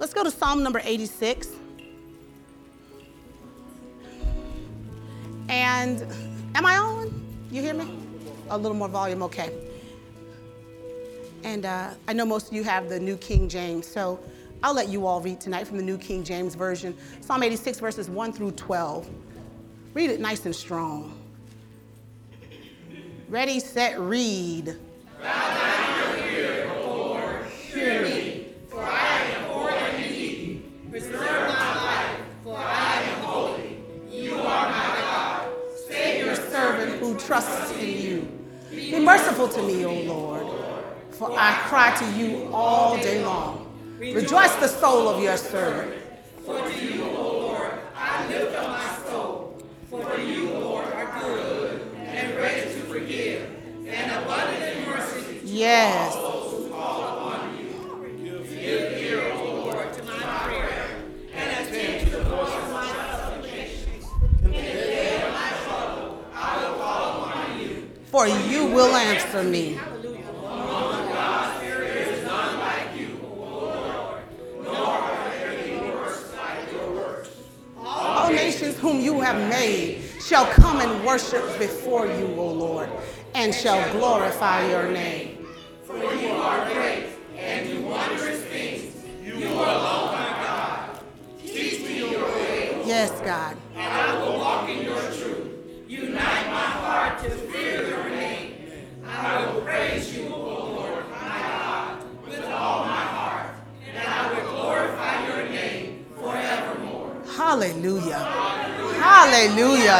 Let's go to Psalm number 86. And am I on? You hear me? A little more volume, okay. And I know most of you have the New King James, so I'll let you all read tonight from the New King James Version. Psalm 86, verses 1 through 12. Read it nice and strong. Ready, set, read. Bow down your ear, O Lord, hear me, for I am poor and needy. Preserve my life, for I am holy. You are my God. Save your servant who trusts in you. Be merciful to me, O Lord, for I cry to you all day long. Rejoice the soul of your servant. For to you, O Lord, I lift up my soul. For you, Lord, are good and ready to forgive, and abundant in mercy. Yes. To all those who call upon you. Give ear, O Lord, to my prayer, and attend to the voice of my supplications. In the day of my trouble, I will call upon you. For you will answer me. Whom you have made shall come and worship before you, O Lord, and shall glorify your name. For you are great and do wondrous things. You alone are God. Teach me your way, O Lord. Yes, God. And I will walk in your truth. Unite my heart to fear your name. I will praise you, O Lord, my God, with all my heart, and I will glorify your name forevermore. Hallelujah. Hallelujah.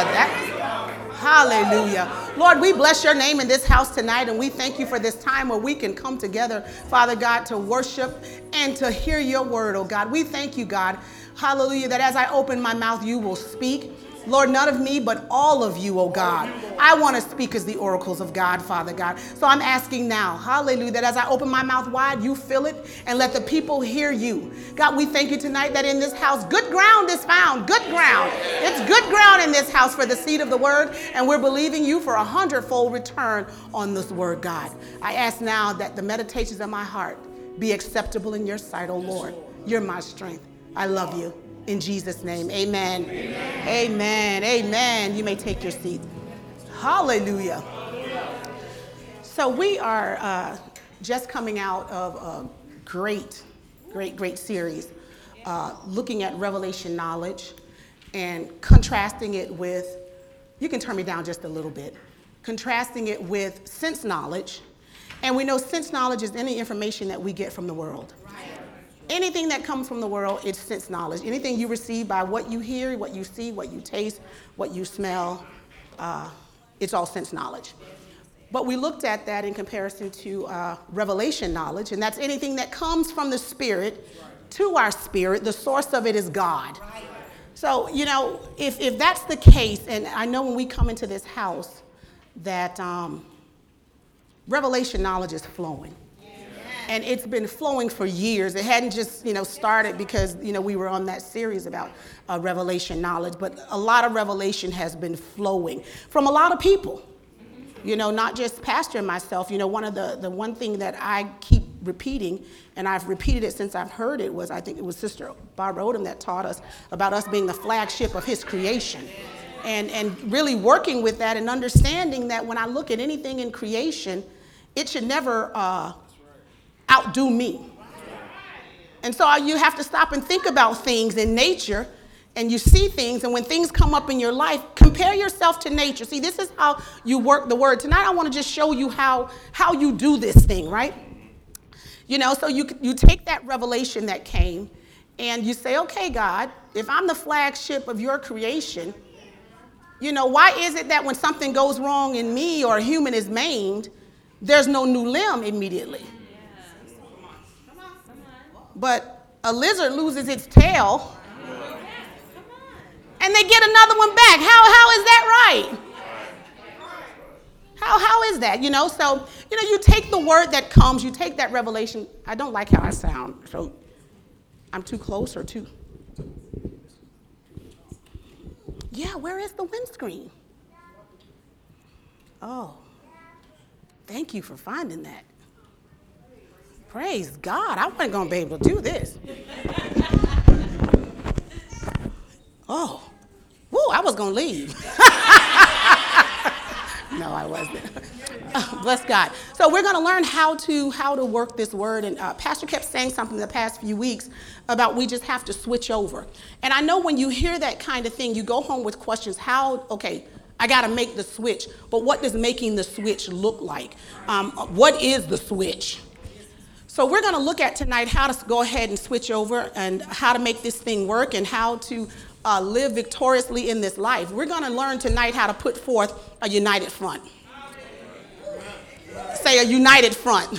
Hallelujah. Lord, we bless your name in this house tonight, and we thank you for this time where we can come together, Father God, to worship and to hear your word, oh God. We thank you, God. Hallelujah, that as I open my mouth, you will speak. Lord, none of me, but all of you, oh God. I want to speak as the oracles of God, Father God. So I'm asking now, hallelujah, that as I open my mouth wide, you fill it and let the people hear you. God, we thank you tonight that in this house, good ground is found, good ground. It's good ground in this house for the seed of the word, and we're believing you for 100-fold return on this word, God. I ask now that the meditations of my heart be acceptable in your sight, oh Lord. You're my strength. I love you. In Jesus' name, amen. Amen. Amen. Amen. You may take your seat. Hallelujah. Hallelujah. So we are just coming out of a great series, looking at Revelation knowledge and contrasting it with, you can turn me down just a little bit, contrasting it with sense knowledge. And we know sense knowledge is any information that we get from the world. Right. Anything that comes from the world, it's sense knowledge. Anything you receive by what you hear, what you see, what you taste, what you smell, it's all sense knowledge. But we looked at that in comparison to revelation knowledge, and that's anything that comes from the Spirit to our spirit. The source of it is God. So, you know, if that's the case, and I know when we come into this house that revelation knowledge is flowing. And it's been flowing for years. It hadn't just, started because, we were on that series about revelation knowledge. But a lot of revelation has been flowing from a lot of people, not just pastor and myself. One of the one thing that I keep repeating, and I've repeated it since I've heard it, was I think it was Sister Barbara Odom that taught us about us being the flagship of his creation. And really working with that and understanding that when I look at anything in creation, it should never outdo me. And so you have to stop and think about things in nature, and you see things, and when things come up in your life, compare yourself to nature. See, this is how you work the word. Tonight I want to just show you how you do this thing, right? So you take that revelation that came, and you say, okay, God, if I'm the flagship of your creation, why is it that when something goes wrong in me or a human is maimed, there's no new limb immediately? But a lizard loses its tail, and they get another one back. How is that right? How is that? So, you take the word that comes, you take that revelation. I don't like how I sound, so I'm too close or too. Yeah, where is the windscreen? Oh, thank you for finding that. Praise God, I wasn't going to be able to do this. Oh, woo, I was going to leave. No, I wasn't. Bless God. So we're going to learn how to work this word. And Pastor kept saying something the past few weeks about we just have to switch over. And I know when you hear that kind of thing, you go home with questions. Okay, I got to make the switch. But what does making the switch look like? What is the switch? So we're going to look at tonight how to go ahead and switch over and how to make this thing work and how to live victoriously in this life. We're going to learn tonight how to put forth a united front. Say a united front.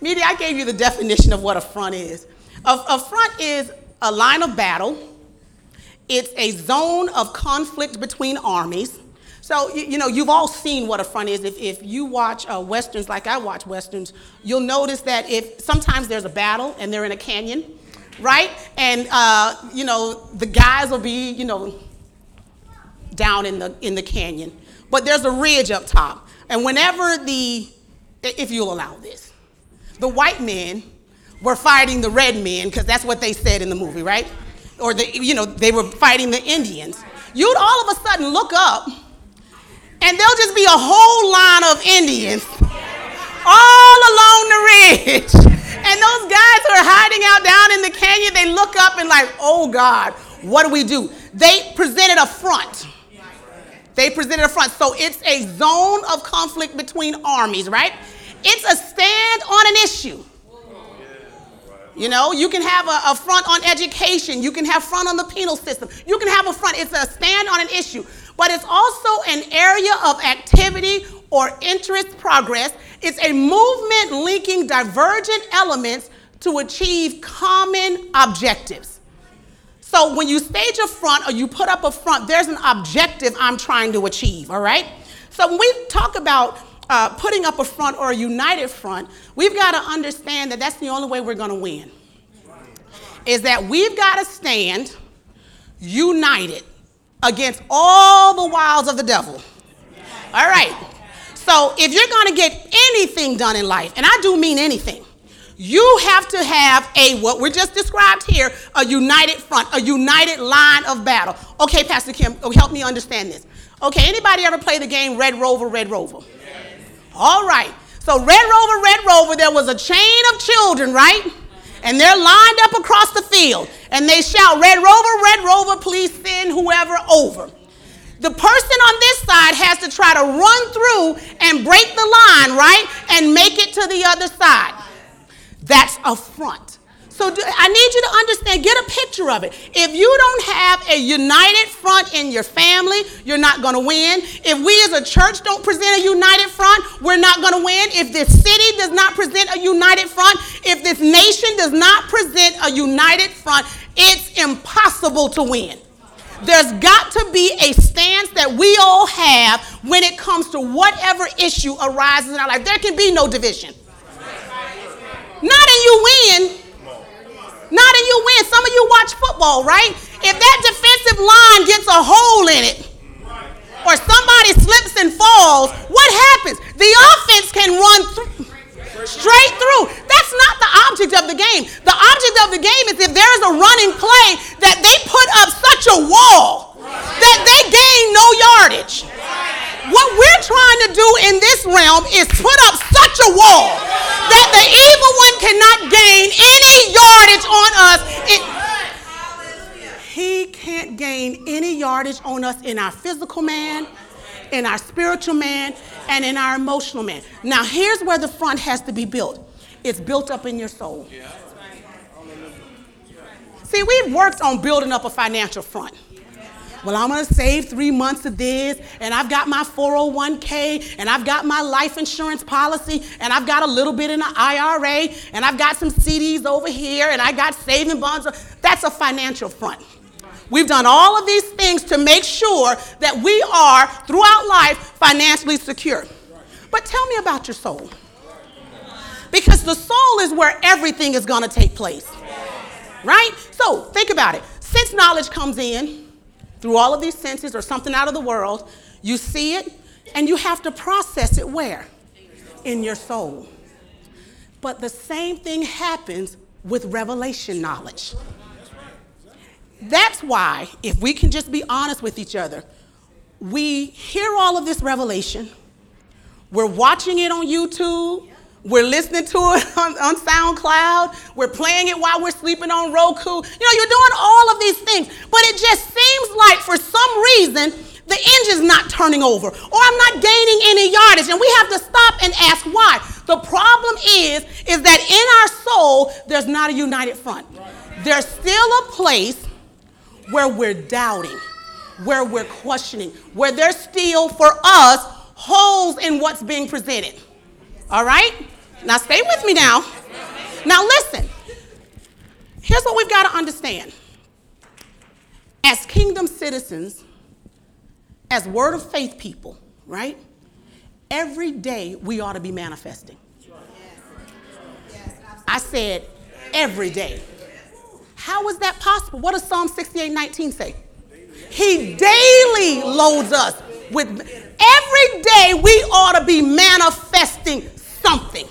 Media, I gave you the definition of what a front is. A front is a line of battle. It's a zone of conflict between armies. So, you know, you've all seen what a front is. If you watch Westerns like I watch Westerns, you'll notice that if sometimes there's a battle and they're in a canyon, right? And, you know, the guys will be, you know, down in the canyon. But there's a ridge up top. And whenever if you'll allow this, the white men were fighting the red men because that's what they said in the movie, right? Or, they were fighting the Indians. You'd all of a sudden look up and there'll just be a whole line of Indians all along the ridge. And those guys who are hiding out down in the canyon, they look up and like, oh God, what do we do? They presented a front. So it's a zone of conflict between armies, right? It's a stand on an issue. You know, you can have a front on education. You can have front on the penal system. You can have a front. It's a stand on an issue. But it's also an area of activity or interest progress. It's a movement linking divergent elements to achieve common objectives. So when you stage a front or you put up a front, there's an objective I'm trying to achieve, all right? So when we talk about putting up a front or a united front, we've got to understand that that's the only way we're going to win, is that we've got to stand united against all the wiles of the devil, all right? So if you're going to get anything done in life, and I do mean anything, you have to have what we just described here, a united front, a united line of battle. Okay, Pastor Kim, help me understand this. Okay, anybody ever play the game Red Rover, Red Rover? Yes. All right. So Red Rover, there was a chain of children, right? And they're lined up across the field. And they shout, Red Rover, please send whoever over. The person on this side has to try to run through and break the line, right? And make it to the other side. That's a front. So I need you to understand, get a picture of it. If you don't have a united front in your family, you're not going to win. If we as a church don't present a united front, we're not going to win. If this city does not present a united front, if this nation does not present a united front, it's impossible to win. There's got to be a stance that we all have when it comes to whatever issue arises in our life. There can be no division. Not in you win. Not in you win. Some of you watch football, right? If that defensive line gets a hole in it or somebody slips and falls, what happens? The offense can run straight through. That's not the object of the game. The object of the game is if there is a running play that they put up such a wall that they gain no yardage. What we're trying to do in this realm is put up such a wall that the evil one cannot gain any yardage on us. He can't gain any yardage on us in our physical man, in our spiritual man, and in our emotional man. Now, here's where the front has to be built. It's built up in your soul. See, we've worked on building up a financial front. Well, I'm going to save 3 months of this, and I've got my 401k, and I've got my life insurance policy, and I've got a little bit in an IRA, and I've got some CDs over here, and I got saving bonds. That's a financial front. We've done all of these things to make sure that we are, throughout life, financially secure. But tell me about your soul. Because the soul is where everything is going to take place. Right? So think about it. Since knowledge comes in, through all of these senses or something out of the world, you see it and you have to process it where? In your soul. But the same thing happens with revelation knowledge. That's why, if we can just be honest with each other, we hear all of this revelation. We're watching it on YouTube. We're listening to it on SoundCloud. We're playing it while we're sleeping on Roku. You know, you're doing all of these things, but it just seems like for some reason the engine's not turning over, or I'm not gaining any yardage, and we have to stop and ask why. The problem is that in our soul, there's not a united front. There's still a place where we're doubting, where we're questioning, where there's still, for us, holes in what's being presented. All right? Now stay with me now. Now listen. Here's what we've got to understand. As kingdom citizens, as word of faith people, right? Every day we ought to be manifesting. I said every day. How is that possible? What does Psalm 68:19 say? He daily loads us with. Every day we ought to be manifesting something.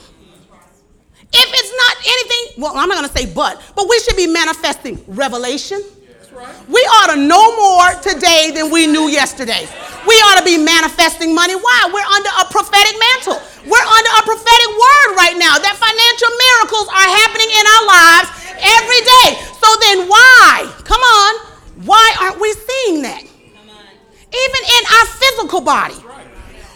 If it's not anything, well, I'm not going to say but we should be manifesting revelation. We ought to know more today than we knew yesterday. We ought to be manifesting money. Why? We're under a prophetic mantle. We're under a prophetic word right now that financial miracles are happening in our lives every day. So then why? Come on. Why aren't we seeing that? Even in our physical body.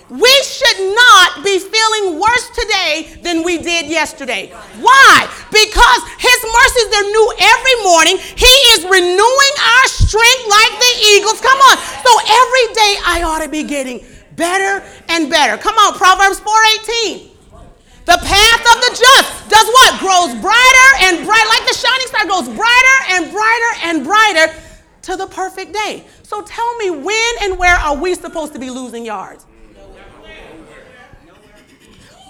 We should not be feeling worse today than we did yesterday. Why? Because his mercies are new every morning. He is renewing our strength like the eagles. Come on. So every day I ought to be getting better and better. Come on, Proverbs 4:18. The path of the just does what? Grows brighter and brighter. Like the shining star goes brighter and brighter and brighter to the perfect day. So tell me, when and where are we supposed to be losing yards?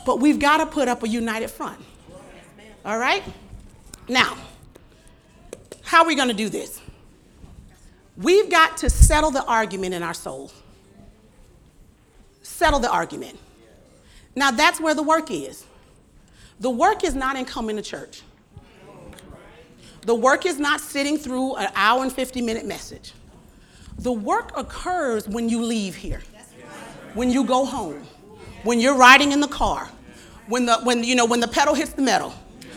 But we've got to put up a united front. All right? Now, how are we going to do this? We've got to settle the argument in our soul. Settle the argument. Now, that's where the work is. The work is not in coming to church. The work is not sitting through an hour and 50-minute message. The work occurs when you leave here, when you go home. When you're riding in the car, when the pedal hits the metal,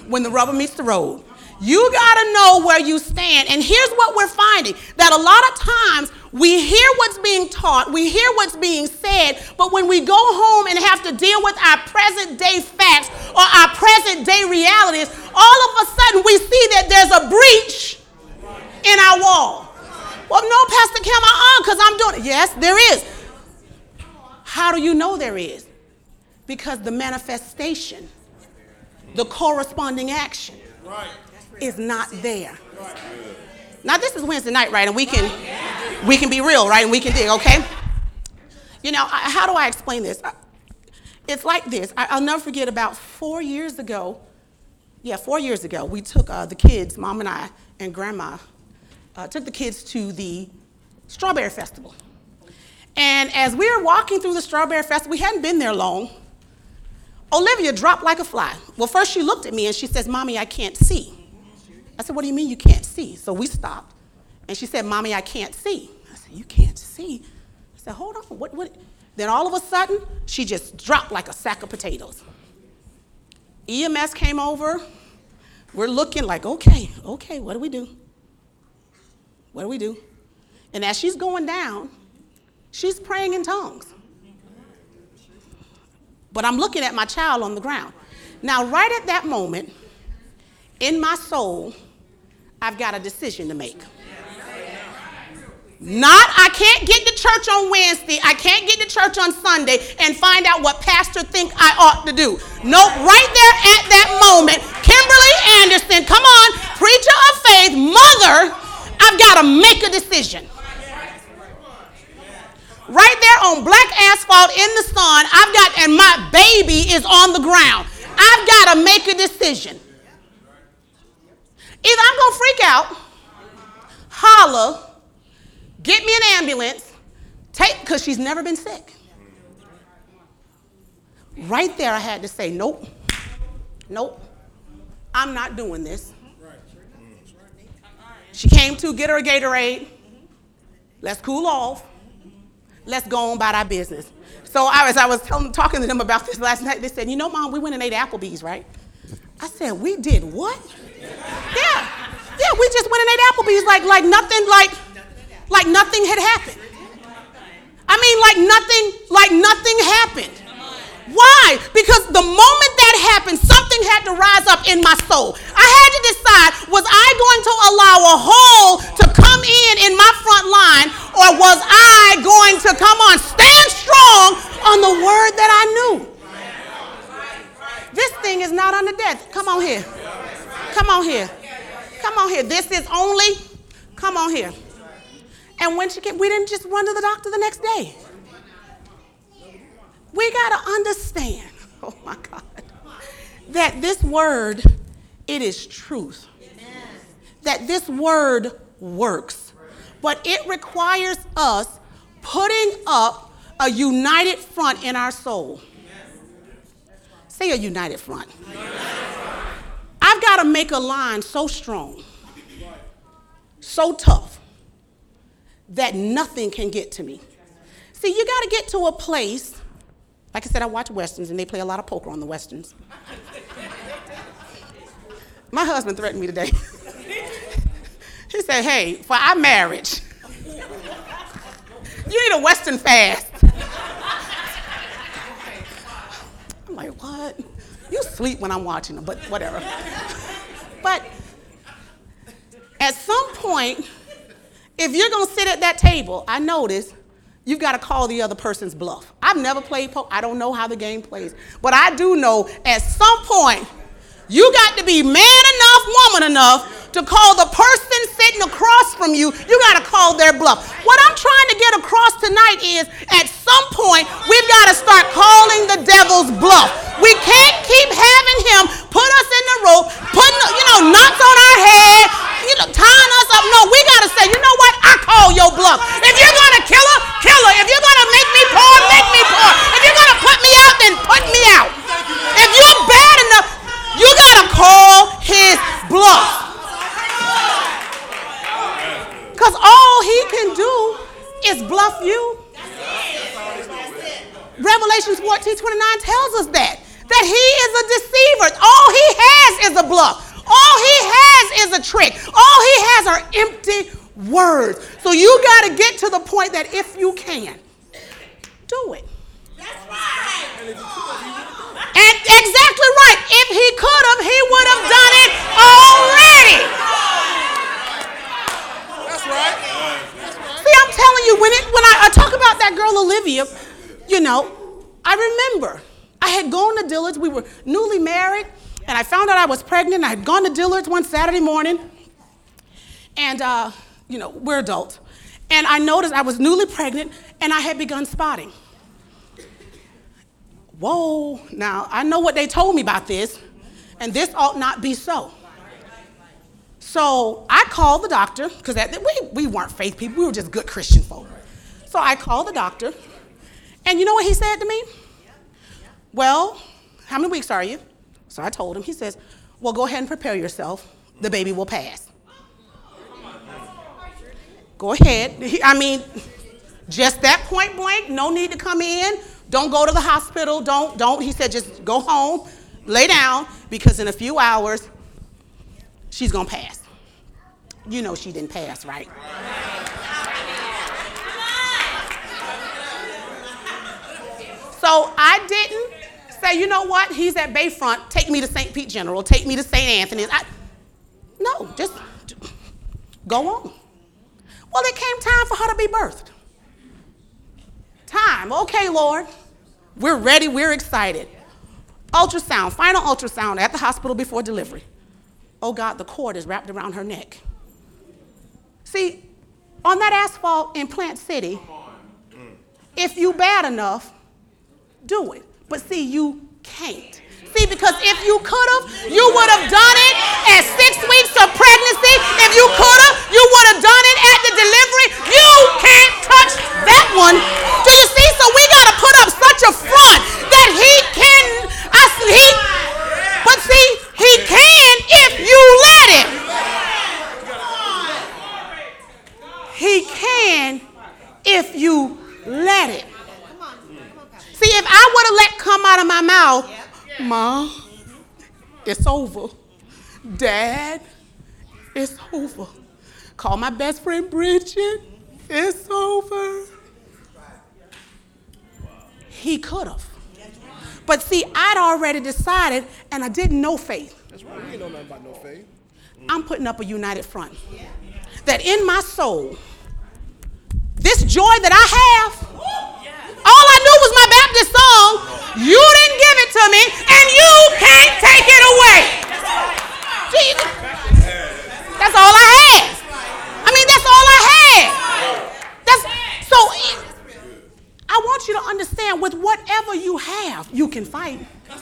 when the rubber meets the road, you gotta know where you stand. And here's what we're finding, that a lot of times we hear what's being taught, we hear what's being said, but when we go home and have to deal with our present day facts or our present day realities, all of a sudden we see that there's a breach in our wall. Well, no, Pastor Kim, because I'm doing it. Yes, there is. How do you know there is? Because the manifestation, the corresponding action is not there. Now, this is Wednesday night, right? And we can be real, right? And we can dig, okay? You know, how do I explain this? It's like this. I'll never forget, about 4 years ago. Yeah, 4 years ago, we took the kids, Mom and I and Grandma, took the kids to the Strawberry Festival. And as we were walking through the Strawberry Festival, we hadn't been there long. Olivia dropped like a fly. Well, first she looked at me and she says, "Mommy, I can't see." I said, "What do you mean you can't see?" So we stopped. And she said, "Mommy, I can't see." I said, "You can't see?" I said, "Hold on, what? Then all of a sudden, she just dropped like a sack of potatoes. EMS came over. We're looking like, okay, what do we do? What do we do? And as she's going down, she's praying in tongues. But I'm looking at my child on the ground. Now, right at that moment, in my soul, I've got a decision to make. Not, I can't get to church on Wednesday, I can't get to church on Sunday and find out what pastor think I ought to do. Nope, right there at that moment, Kimberly Anderson, come on, preacher of faith, mother, I've got to make a decision. Right there on black asphalt in the sun, and my baby is on the ground. I've got to make a decision. Either I'm going to freak out, holler, get me an ambulance, because she's never been sick. Right there I had to say, nope, I'm not doing this. She came to get her a Gatorade. Let's cool off. Let's go on about our business. So I was talking to them about this last night. They said, you know, Mom, we went and ate Applebee's, right? I said, we did what? Yeah, we just went and ate Applebee's like nothing had happened. I mean, like nothing happened. Why? Because the moment that happened, something had to rise up in my soul. I had to decide, was I going to allow a hole to come in my front line, or was I going to stand strong on the word that I knew? This thing is not unto death. Come on here. This is only, come on here. And when she came, we didn't just run to the doctor the next day. We got to understand, oh my God, that this word, it is truth. Amen. That this word works. But it requires us putting up a united front in our soul. Say a united front. I've got to make a line so strong, so tough, that nothing can get to me. See, you got to get to a place. Like I said, I watch Westerns, and they play a lot of poker on the Westerns. My husband threatened me today. He said, hey, for our marriage, you need a Western fast. I'm like, what? You sleep when I'm watching them, but whatever. But at some point, if you're going to sit at that table, I noticed, you've got to call the other person's bluff. I've never played poker. I don't know how the game plays. But I do know at some point, you got to be man enough, woman enough to call the person sitting across from you. You got to call their bluff. What I'm trying to get across tonight is at some point, we've got to start calling the devil's bluff. We can't keep having him put us in the rope, putting, knots on our head, tying us up. No, we got to say, you know what? I call your bluff. If you're going to kill her, kill her. If you're going to make me poor, make me poor. If you're going to put me out, then put me out. If you're bad enough, you got to call his bluff. Because all he can do is bluff you. Revelation 14:29 tells us that he is a deceiver. All he has is a bluff. All he has is a trick. All he has are empty words. So you got to get to the point that if you can, do it. That's right. And exactly right. If he could have, he would have done it already. That's right. That's right. See, I'm telling you, when I talk about that girl Olivia, I remember I had gone to Dillard's. We were newly married. And I found out I was pregnant. I had gone to Dillard's one Saturday morning. And, we're adults. And I noticed I was newly pregnant, and I had begun spotting. Whoa. Now, I know what they told me about this, and this ought not be so. So I called the doctor, because we weren't faith people. We were just good Christian folk. So I called the doctor, and you know what he said to me? Well, how many weeks are you? So I told him, he says, well, go ahead and prepare yourself. The baby will pass. Go ahead. Just that point blank. No need to come in. Don't go to the hospital. Don't. He said, just go home, lay down, because in a few hours, she's going to pass. You know she didn't pass, right? So I didn't. Say, you know what? He's at Bayfront. Take me to St. Pete General. Take me to St. Anthony's. Just go on. Well, it came time for her to be birthed. Time. Okay, Lord. We're ready. We're excited. Ultrasound. Final ultrasound at the hospital before delivery. Oh, God, the cord is wrapped around her neck. See, on that asphalt in Plant City, if you bad enough, do it. But see, you can't. See, because if you could have, you would have done it at 6 weeks of pregnancy. If you could have, you would have done it at the delivery. You can't touch that one. Do you see? So we got to put up such a front that he can. But see, he can it's over. Dad, it's over. Call my best friend Bridget, it's over. He could have. But see, I'd already decided, and I didn't know faith. That's right. We ain't know nothing about no faith. I'm putting up a united front. Yeah. That in my soul, this joy that I have, all I knew was my Baptist song. You didn't give it to me, and you can't take it away. Jesus. That's all I had. I mean, that's all I had. So I want you to understand, with whatever you have, you can fight. See,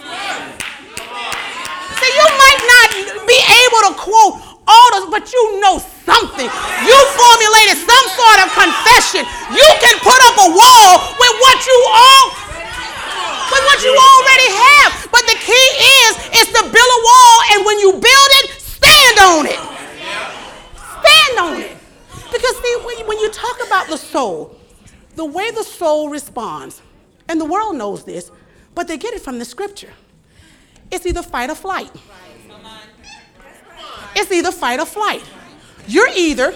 you might not be able to quote all those, but you know something. You formulated some sort of confession. You can put up a wall with what you already have. But the key is to build a wall, and when you build it, stand on it. Stand on it. Because see, when you talk about the soul, the way the soul responds, and the world knows this, but they get it from the scripture. It's either fight or flight. It's either fight or flight. You're either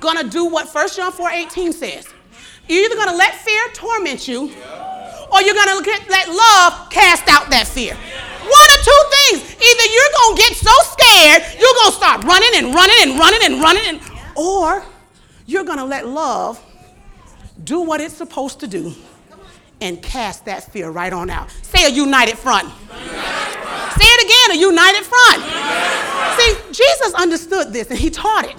gonna do what 1 John 4:18 says. You're either gonna let fear torment you, or you're gonna let love cast out that fear. One of two things. Either you're gonna get so scared, you're gonna start running, or you're gonna let love do what it's supposed to do and cast that fear right on out. Say a united front. Say it again, a united front. See, Jesus understood this and he taught it.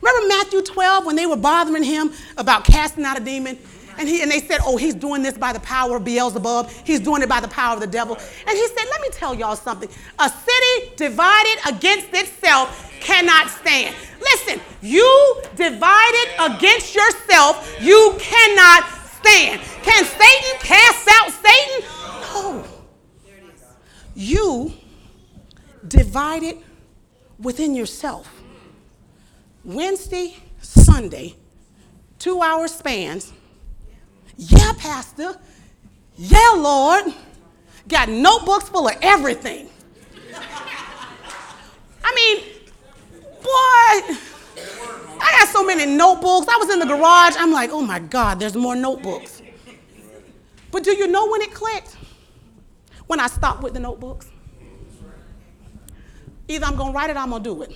Remember Matthew 12 when they were bothering him about casting out a demon? And they said, oh, he's doing this by the power of Beelzebub. He's doing it by the power of the devil. And he said, let me tell y'all something. A city divided against itself cannot stand. Listen, you divided against yourself, you cannot stand. Can Satan cast out Satan? No. You divided within yourself. Wednesday, Sunday, 2-hour spans. Yeah, Pastor. Yeah, Lord. Got notebooks full of everything. I mean, boy, I got so many notebooks. I was in the garage. I'm like, oh, my God, there's more notebooks. But do you know when it clicked? When I stopped with the notebooks. Either I'm going to write it or I'm going to do it.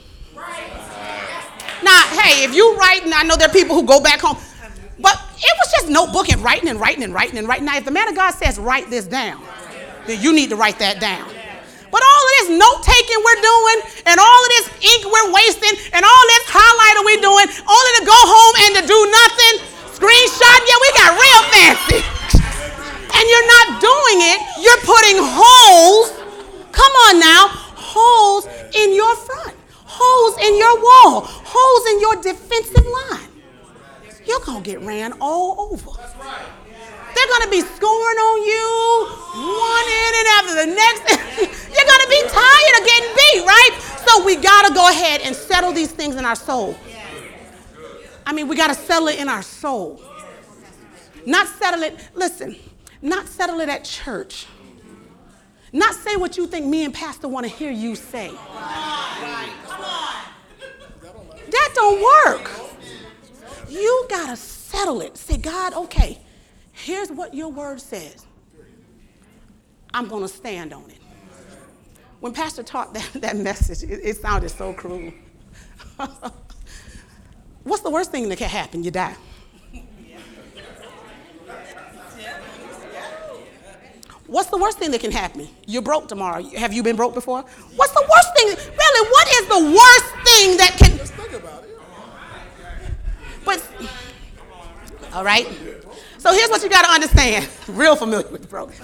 Now, hey, if you write, and I know there are people who go back home, but it was just notebook and writing. Now, if the man of God says, write this down, then you need to write that down. But all of this note-taking we're doing, and all of this ink we're wasting, and all this highlighter we're doing, only to go home and to do nothing, screenshot, yeah, we got real fancy. And you're not doing it. You're putting holes, come on now, holes in your front, holes in your wall, holes in your defensive line. You're going to get ran all over. That's right. They're going to be scoring on you, one in and after the next. You're going to be tired of getting beat, right? So we got to go ahead and settle these things in our soul. I mean, we got to settle it in our soul. Not settle it, listen, not settle it at church. Not say what you think me and Pastor want to hear you say. Come on. Come on. That don't work. You got to settle it. Say, God, okay, here's what your word says. I'm going to stand on it. When Pastor taught that message, it sounded so cruel. What's the worst thing that can happen? You die. What's the worst thing that can happen? You're broke tomorrow. Have you been broke before? What's the worst thing? Really, what is the worst thing that can... Just think about it. But, all right, so here's what you got to understand, real familiar with the program,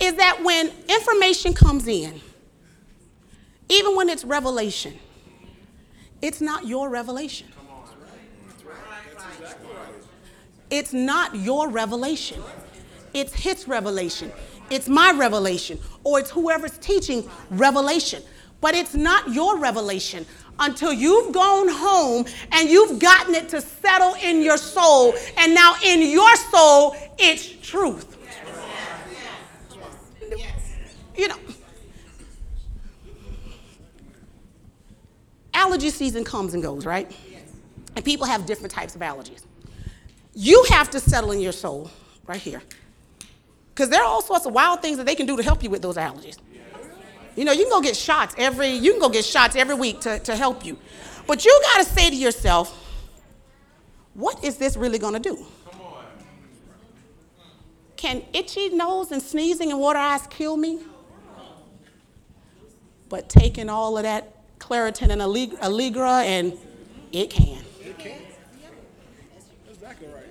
is that when information comes in, even when it's revelation, it's not your revelation. It's not your revelation. It's his revelation. It's my revelation, or it's whoever's teaching revelation. But it's not your revelation until you've gone home and you've gotten it to settle in your soul. And now in your soul, it's truth. Yes. You know, allergy season comes and goes, right? Yes. And people have different types of allergies. You have to settle in your soul right here, because there are all sorts of wild things that they can do to help you with those allergies. You know, you can go get shots every week to help you. But you got to say to yourself, what is this really going to do? Can itchy nose and sneezing and water eyes kill me? But taking all of that Claritin and Allegra, and it can. It can. That's exactly right.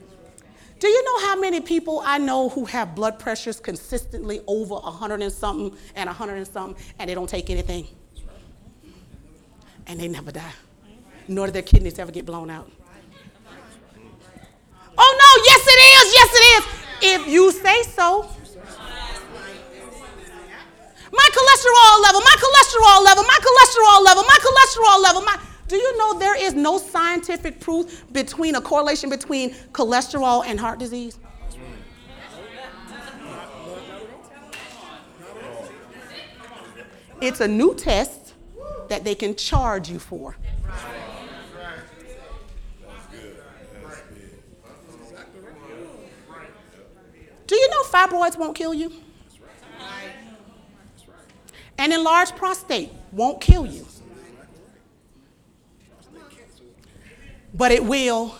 Do you know how many people I know who have blood pressures consistently over 100 and something and 100 and something, and they don't take anything? And they never die, nor do their kidneys ever get blown out. Oh, no, yes it is, yes it is. If you say so. My cholesterol level, my cholesterol level, my cholesterol level, my cholesterol level. Do you know there is no scientific proof between a correlation between cholesterol and heart disease? It's a new test that they can charge you for. Do you know fibroids won't kill you? An enlarged prostate won't kill you. But it will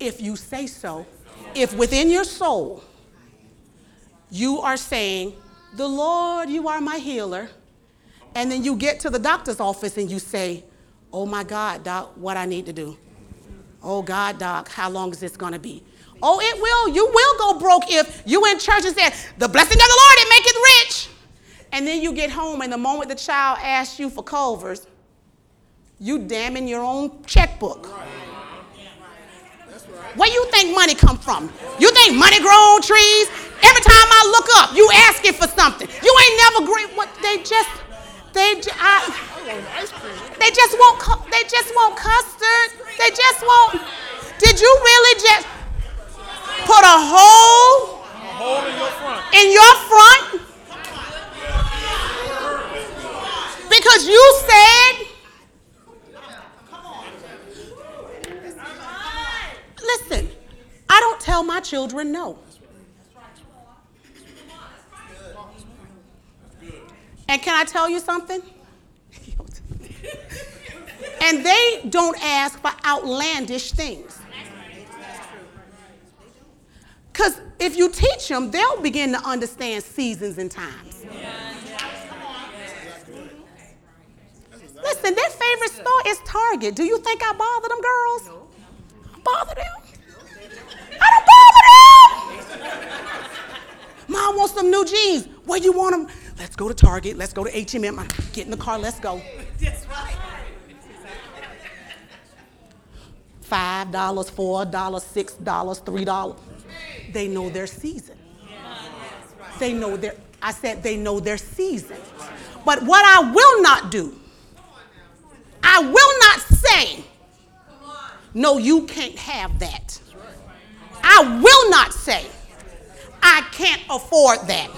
if you say so. If within your soul you are saying, the Lord, you are my healer. And then you get to the doctor's office and you say, oh my God, doc, what I need to do. Oh God, doc, how long is this going to be? Oh, it will. You will go broke if you in church and say, the blessing of the Lord, it maketh rich. And then you get home, and the moment the child asks you for Culver's, you damning your own checkbook. Right. That's right. Where you think money come from? You think money grow on trees? Every time I look up, you asking for something. You ain't never great. What they just want custard. They just want. Did you really just put a hole in your front? Because you said, listen, I don't tell my children no. And can I tell you something? And they don't ask for outlandish things. Because if you teach them, they'll begin to understand seasons and times. Listen, their favorite store is Target. Do you think I bother them, girls? No. I bother them? I don't bother them! Mom wants some new jeans. Where you want them? Let's go to Target. Let's go to H&M. Get in the car. Let's go. That's right. $5, $4, $6, $3. They know their season. They know their, I said they know their season. But what I will not do, I will not say, no, you can't have that. I will not say, I can't afford that.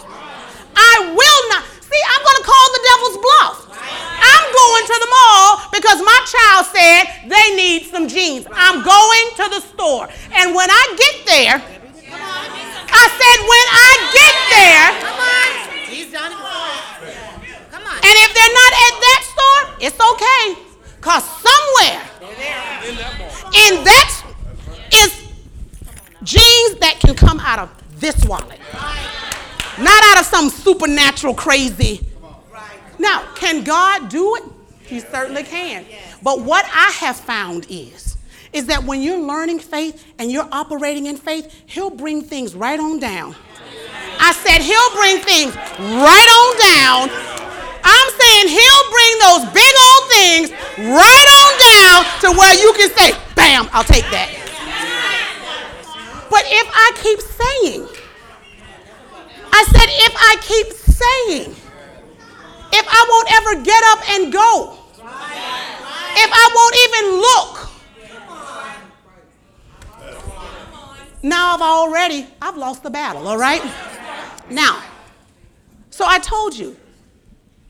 I will not. See, I'm going to call the devil's bluff. I'm going to the mall because my child said they need some jeans. I'm going to the store. And when I get there, I said, when I get there, and if they're not at that store, it's okay. Because somewhere in that is jeans that can come out of this wallet. Not out of some supernatural crazy. Now, can God do it? He certainly can. But what I have found is that when you're learning faith and you're operating in faith, he'll bring things right on down. I said he'll bring things right on down. I'm saying he'll bring those big old things right on down to where you can say, bam, I'll take that. But if I keep saying, I said if I keep saying, if I won't ever get up and go, if I won't even look, now I've lost the battle, all right? Now, so I told you,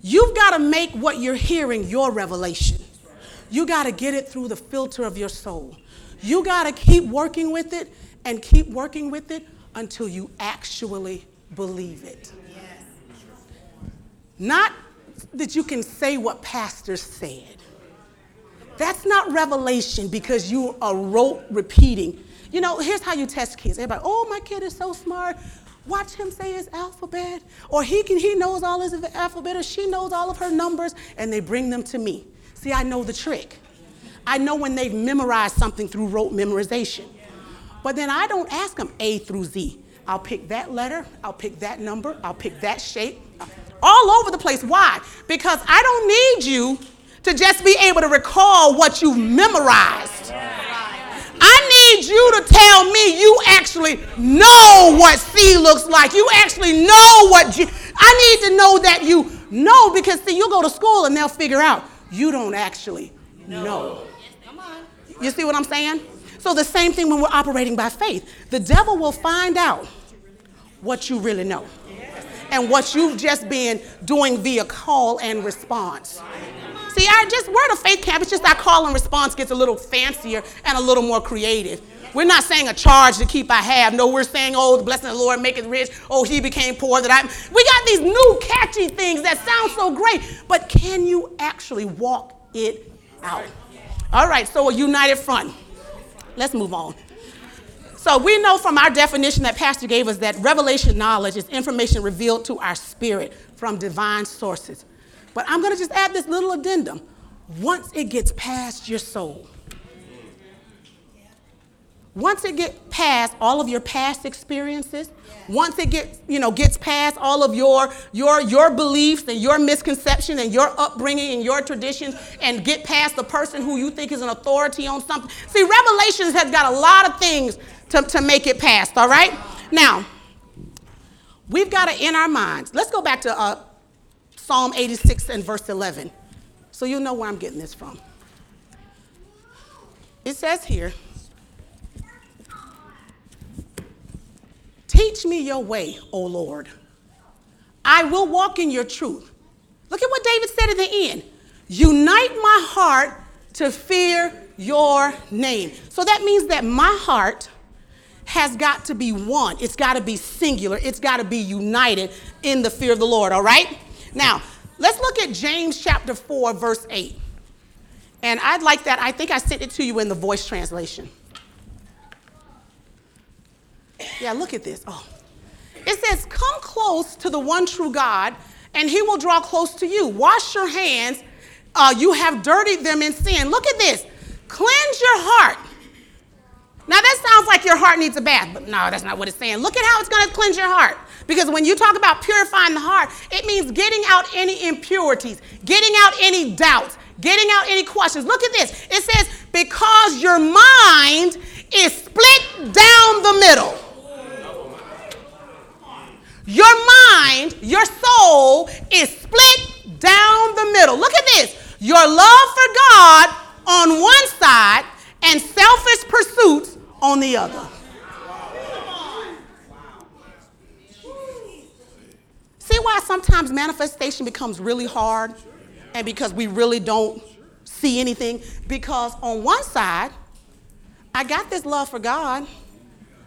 you've got to make what you're hearing your revelation. You got to get it through the filter of your soul. You got to keep working with it and keep working with it until you actually believe it. Not that you can say what pastor said. That's not revelation because you are rote repeating. You know, here's how you test kids. Everybody, oh, my kid is so smart. Watch him say his alphabet. Or he knows all his alphabet, or she knows all of her numbers, and they bring them to me. See, I know the trick. I know when they've memorized something through rote memorization. But then I don't ask them A through Z. I'll pick that letter. I'll pick that number. I'll pick that shape. All over the place. Why? Because I don't need you to just be able to recall what you've memorized. I need you to tell me you actually know what C looks like. You actually know what G. I need to know that you know, because see, you'll go to school and they'll figure out you don't actually know. You see what I'm saying? So the same thing when we're operating by faith. The devil will find out what you really know and what you've just been doing via call and response. See, word of faith camp, it's just our call and response gets a little fancier and a little more creative. We're not saying a charge to keep I have. No, we're saying, oh, the blessing of the Lord maketh rich. Oh, he became poor that I... We got these new catchy things that sound so great, but can you actually walk it out? All right, so a united front. Let's move on. So we know from our definition that Pastor gave us that revelation knowledge is information revealed to our spirit from divine sources. But I'm going to just add this little addendum. Once it gets past your soul, once it gets past all of your past experiences, once it gets past all of your beliefs and your misconception and your upbringing and your traditions, and get past the person who you think is an authority on something. See, Revelations has got a lot of things to make it past, all right? Now, we've got to, in our minds, let's go back to Psalm 86 and verse 11. So you'll know where I'm getting this from. It says here, teach me your way, O Lord. I will walk in your truth. Look at what David said at the end. Unite my heart to fear your name. So that means that my heart has got to be one. It's got to be singular. It's got to be united in the fear of the Lord, all right? Now, let's look at James chapter 4, verse 8. And I'd like that. I think I sent it to you in the Voice translation. Yeah, look at this. Oh, it says, come close to the one true God, and he will draw close to you. Wash your hands. You have dirtied them in sin. Look at this. Cleanse your heart. Now, that sounds like your heart needs a bath, but no, that's not what it's saying. Look at how it's going to cleanse your heart. Because when you talk about purifying the heart, it means getting out any impurities, getting out any doubts, getting out any questions. Look at this. It says, because your mind is split down the middle. Your mind, your soul is split down the middle. Look at this. Your love for God on one side and selfish pursuits on the other. See why sometimes manifestation becomes really hard, and because we really don't see anything? Because on one side, I got this love for God.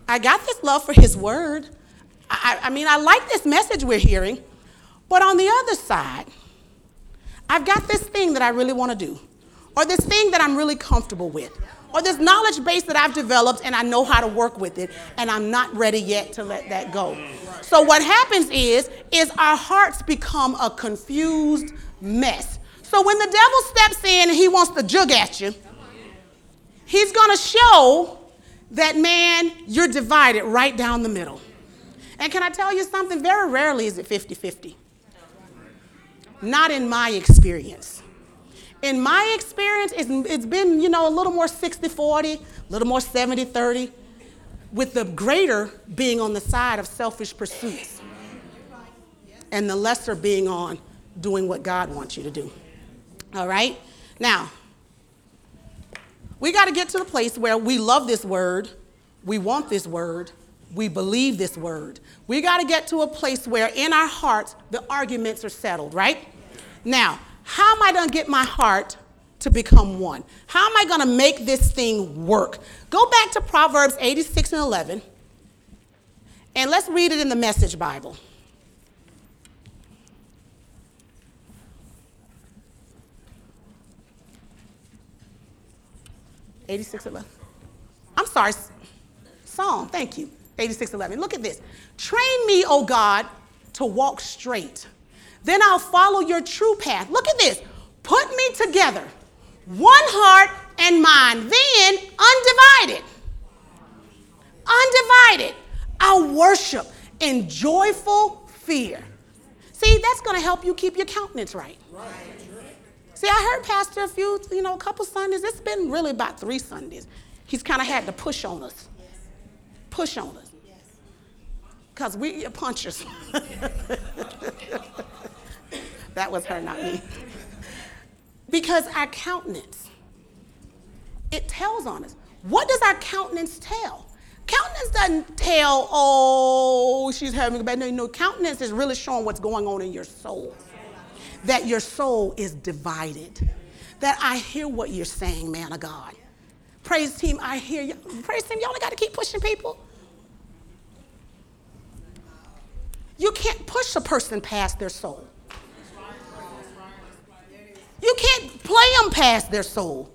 I got this love for his word. I like this message we're hearing. But on the other side, I've got this thing that I really want to do, or this thing that I'm really comfortable with, or this knowledge base that I've developed and I know how to work with it, and I'm not ready yet to let that go. So what happens is our hearts become a confused mess. So when the devil steps in and he wants to jug at you, he's going to show that, man, you're divided right down the middle. And can I tell you something? Very rarely is it 50-50. Not in my experience. In my experience, it's been, a little more 60-40, a little more 70-30, with the greater being on the side of selfish pursuits and the lesser being on doing what God wants you to do. All right? Now, we got to get to the place where we love this word, we want this word, we believe this word. We got to get to a place where in our hearts the arguments are settled, right? Now, how am I going to get my heart to become one. How am I going to make this thing work? Go back to Proverbs 86:11, and let's read it in the Message Bible. Psalm, thank you, 86:11. Look at this. Train me, O God, to walk straight. Then I'll follow your true path. Look at this. Put me together, one heart and mind, then undivided. Undivided. I'll worship in joyful fear. See, that's going to help you keep your countenance right. Right. See, I heard Pastor a couple Sundays. It's been really about 3 Sundays. He's kind of had to push on us. Push on us. Because we are punchers. That was her, not me. Because our countenance, it tells on us. What does our countenance tell? Countenance doesn't tell, oh, she's having a bad day. No, countenance is really showing what's going on in your soul. That your soul is divided. That I hear what you're saying, man of God. Praise team, I hear you. Praise team, you only got to keep pushing people. You can't push a person past their soul. You can't play them past their soul.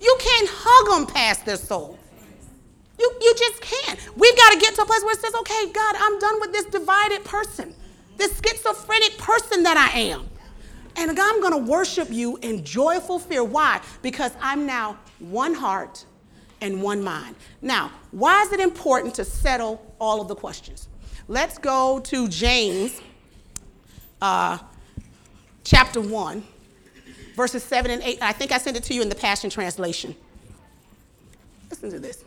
You can't hug them past their soul. You just can't. We've got to get to a place where it says, okay, God, I'm done with this divided person, this schizophrenic person that I am. And God, I'm going to worship you in joyful fear. Why? Because I'm now one heart and one mind. Now, why is it important to settle all of the questions? Let's go to James chapter 1. Verses 7 and 8, I think I sent it to you in the Passion Translation. Listen to this.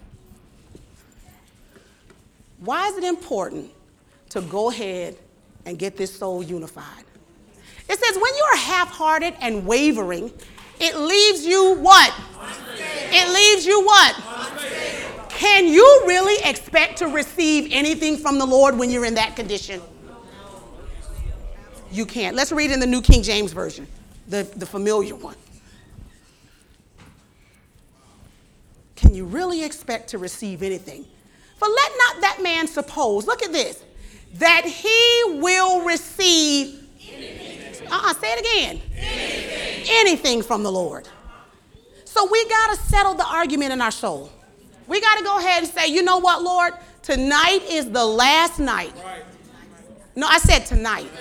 Why is it important to go ahead and get this soul unified? It says, when you are half-hearted and wavering, it leaves you what? It leaves you what? Can you really expect to receive anything from the Lord when you're in that condition? You can't. Let's read in the New King James Version. The familiar one. Can you really expect to receive anything? For let not that man suppose, look at this, that he will receive anything. Say it again. Anything from the Lord. So we got to settle the argument in our soul. We got to go ahead and say, you know what, Lord? Tonight is the last night. No, I said tonight.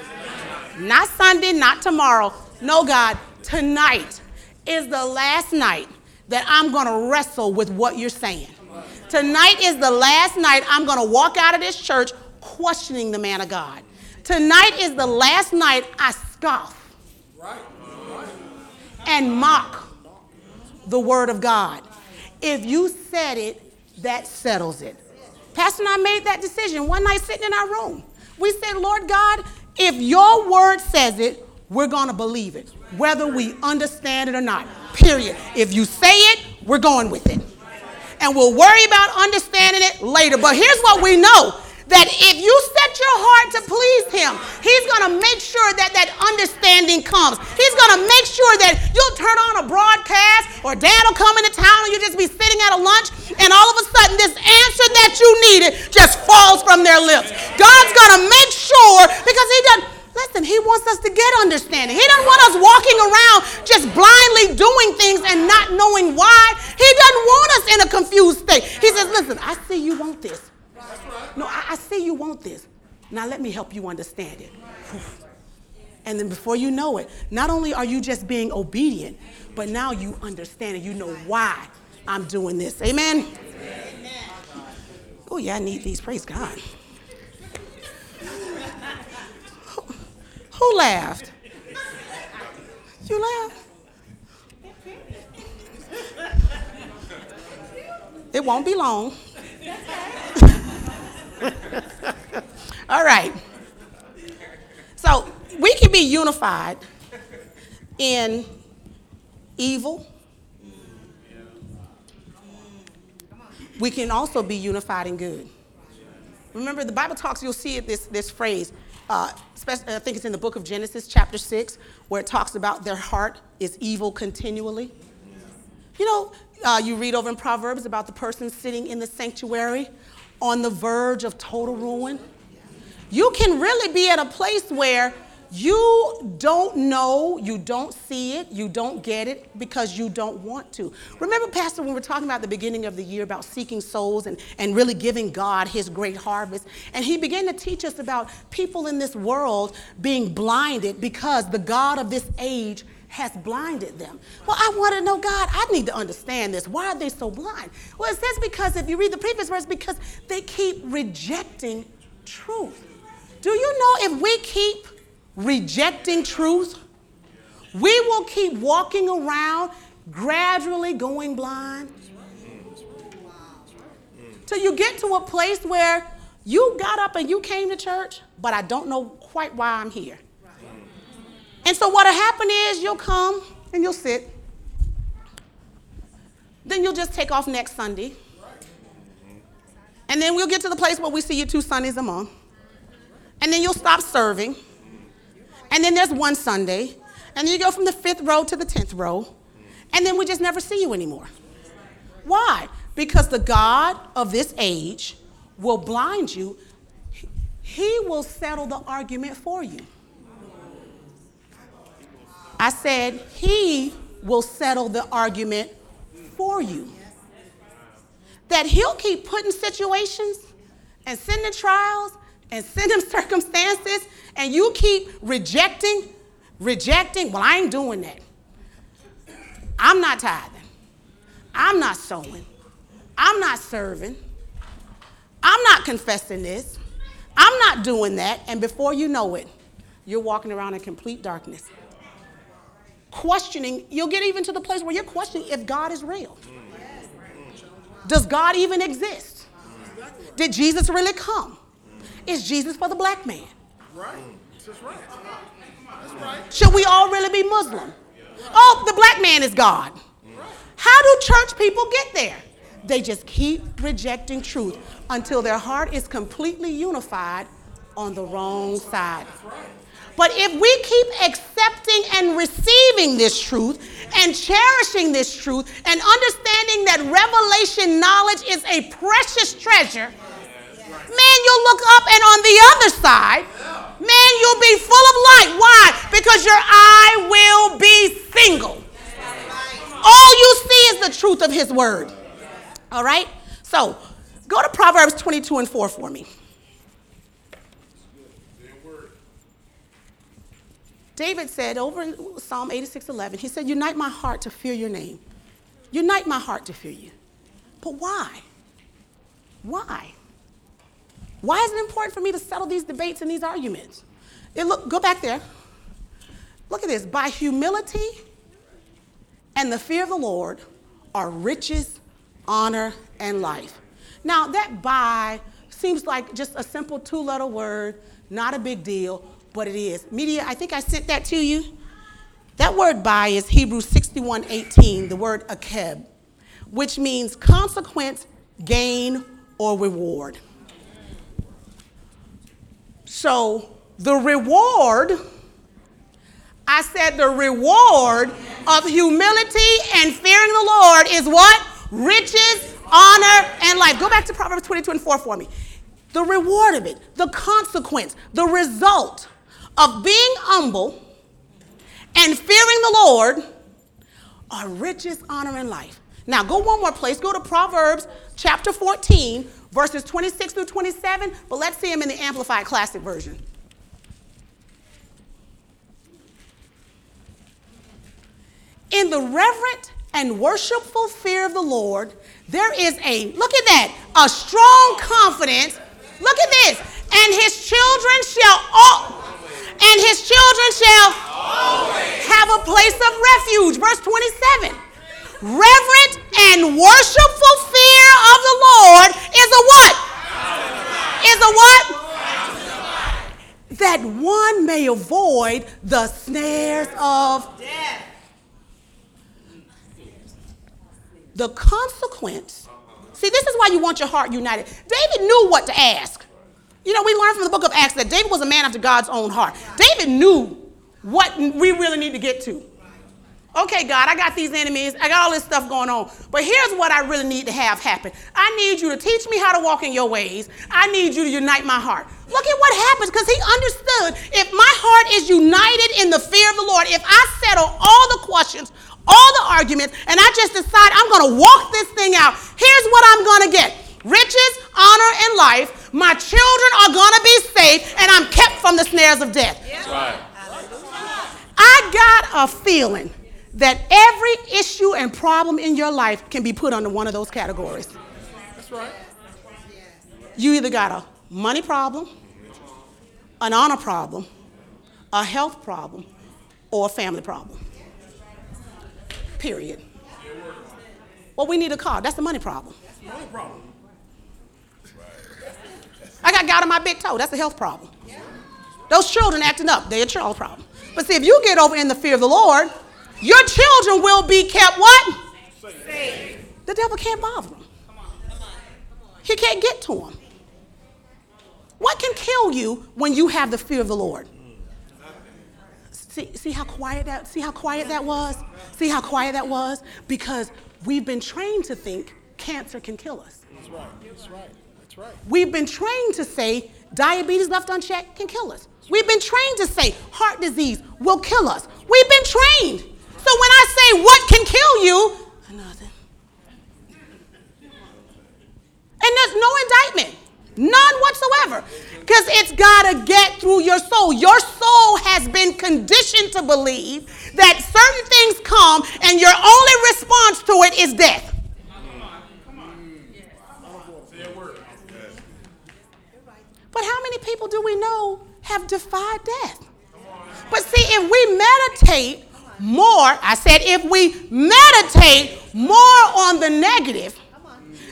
Not Sunday, not tomorrow. No, God, tonight is the last night that I'm going to wrestle with what you're saying. Tonight is the last night I'm going to walk out of this church questioning the man of God. Tonight is the last night I scoff and mock the word of God. If you said it, that settles it. Pastor and I made that decision one night sitting in our room. We said, Lord God, if your word says it, we're going to believe it, whether we understand it or not, period. If you say it, we're going with it. And we'll worry about understanding it later. But here's what we know, that if you set your heart to please him, he's going to make sure that that understanding comes. He's going to make sure that you'll turn on a broadcast or dad will come into town and you'll just be sitting at a lunch and all of a sudden this answer that you needed just falls from their lips. God's going to make sure, because he doesn't. Listen, he wants us to get understanding. He doesn't want us walking around just blindly doing things and not knowing why. He doesn't want us in a confused state. He says, listen, I see you want this. No, I see you want this. Now let me help you understand it. And then before you know it, not only are you just being obedient, but now you understand and you know why I'm doing this. Amen? Oh, yeah, I need these. Praise God. Who laughed? You laughed? It won't be long. All right. So we can be unified in evil. We can also be unified in good. Remember, the Bible talks, you'll see it, this phrase, I think it's in the book of Genesis, chapter 6, where it talks about their heart is evil continually. You know, you read over in Proverbs about the person sitting in the sanctuary on the verge of total ruin. You can really be at a place where you don't know, you don't see it, you don't get it because you don't want to. Remember, Pastor, when we were talking about the beginning of the year about seeking souls and really giving God his great harvest, and he began to teach us about people in this world being blinded because the God of this age has blinded them. Well, I want to know, God, I need to understand this. Why are they so blind? Well, it says because, if you read the previous verse, because they keep rejecting truth. Do you know if we keep rejecting truth, we will keep walking around gradually going blind? Till you get to a place where you got up and you came to church, but I don't know quite why I'm here. And so what'll happen is you'll come and you'll sit. Then you'll just take off next Sunday. And then we'll get to the place where we see you 2 Sundays a month. And then you'll stop serving. And then there's 1 Sunday. And then you go from the 5th row to the 10th row. And then we just never see you anymore. Why? Because the God of this age will blind you. He will settle the argument for you. I said, he will settle the argument for you. That he'll keep putting situations and sending trials and sending circumstances, and you keep rejecting. Well, I ain't doing that. I'm not tithing. I'm not sowing. I'm not serving. I'm not confessing this. I'm not doing that. And before you know it, you're walking around in complete darkness. Questioning, you'll get even to the place where you're questioning if God is real. Does God even exist? Did Jesus really come? Is Jesus for the black man? Right. That's right. That's right. Should we all really be Muslim? Oh, the black man is God. How do church people get there? They just keep rejecting truth until their heart is completely unified on the wrong side. But if we keep accepting and receiving this truth and cherishing this truth and understanding that revelation knowledge is a precious treasure, man, you'll look up and on the other side, man, you'll be full of light. Why? Because your eye will be single. All you see is the truth of his word. All right? So go to Proverbs 22:4 for me. David said over in Psalm 86:11, he said, unite my heart to fear your name. Unite my heart to fear you. But why? Why? Why is it important for me to settle these debates and these arguments? Go back there. Look at this. By humility and the fear of the Lord are riches, honor, and life. Now, that "by" seems like just a simple 2-letter word, not a big deal. But it is. Media, I think I sent that to you. That word "by" is Hebrews 61:18, the word akeb, which means consequence, gain, or reward. So the reward, I said the reward of humility and fearing the Lord is what? Riches, honor, and life. Go back to Proverbs 22:4 for me. The reward of it, the consequence, the result of being humble and fearing the Lord are riches, honor, and life. Now go one more place. Go to Proverbs chapter 14, verses 26 through 27, but let's see them in the Amplified Classic Version. In the reverent and worshipful fear of the Lord, there is a strong confidence. Look at this. And his children shall always have a place of refuge. Verse 27. Reverent and worshipful fear of the Lord is a what? Is a what? That one may avoid the snares of death. The consequence. See, this is why you want your heart united. David knew what to ask. You know, we learned from the book of Acts that David was a man after God's own heart. David knew what we really need to get to. Okay, God, I got these enemies. I got all this stuff going on. But here's what I really need to have happen. I need you to teach me how to walk in your ways. I need you to unite my heart. Look at what happens, because he understood. If my heart is united in the fear of the Lord, if I settle all the questions, all the arguments, and I just decide I'm going to walk this thing out, here's what I'm going to get. Riches, honor, and life. My children are going to be safe, and I'm kept from the snares of death. Yeah. That's right. I got a feeling that every issue and problem in your life can be put under one of those categories. That's right. You either got a money problem, an honor problem, a health problem, or a family problem. Period. Well, we need a car. That's the money problem. I got gout on my big toe. That's the health problem. Those children acting up, they're a child problem. But see, if you get over in the fear of the Lord, your children will be kept what? Safe. The devil can't bother them. He can't get to them. What can kill you when you have the fear of the Lord? See how quiet that was? See how quiet that was? Because we've been trained to think cancer can kill us. That's right. That's right. That's right. We've been trained to say diabetes left unchecked can kill us. We've been trained to say heart disease will kill us. We've been trained. So when I say what can kill you, nothing. And there's no indictment. None whatsoever. Because it's got to get through your soul. Your soul has been conditioned to believe that certain things come and your only response to it is death. But how many people do we know have defied death? But see, if we meditate more, I said if we meditate more on the negative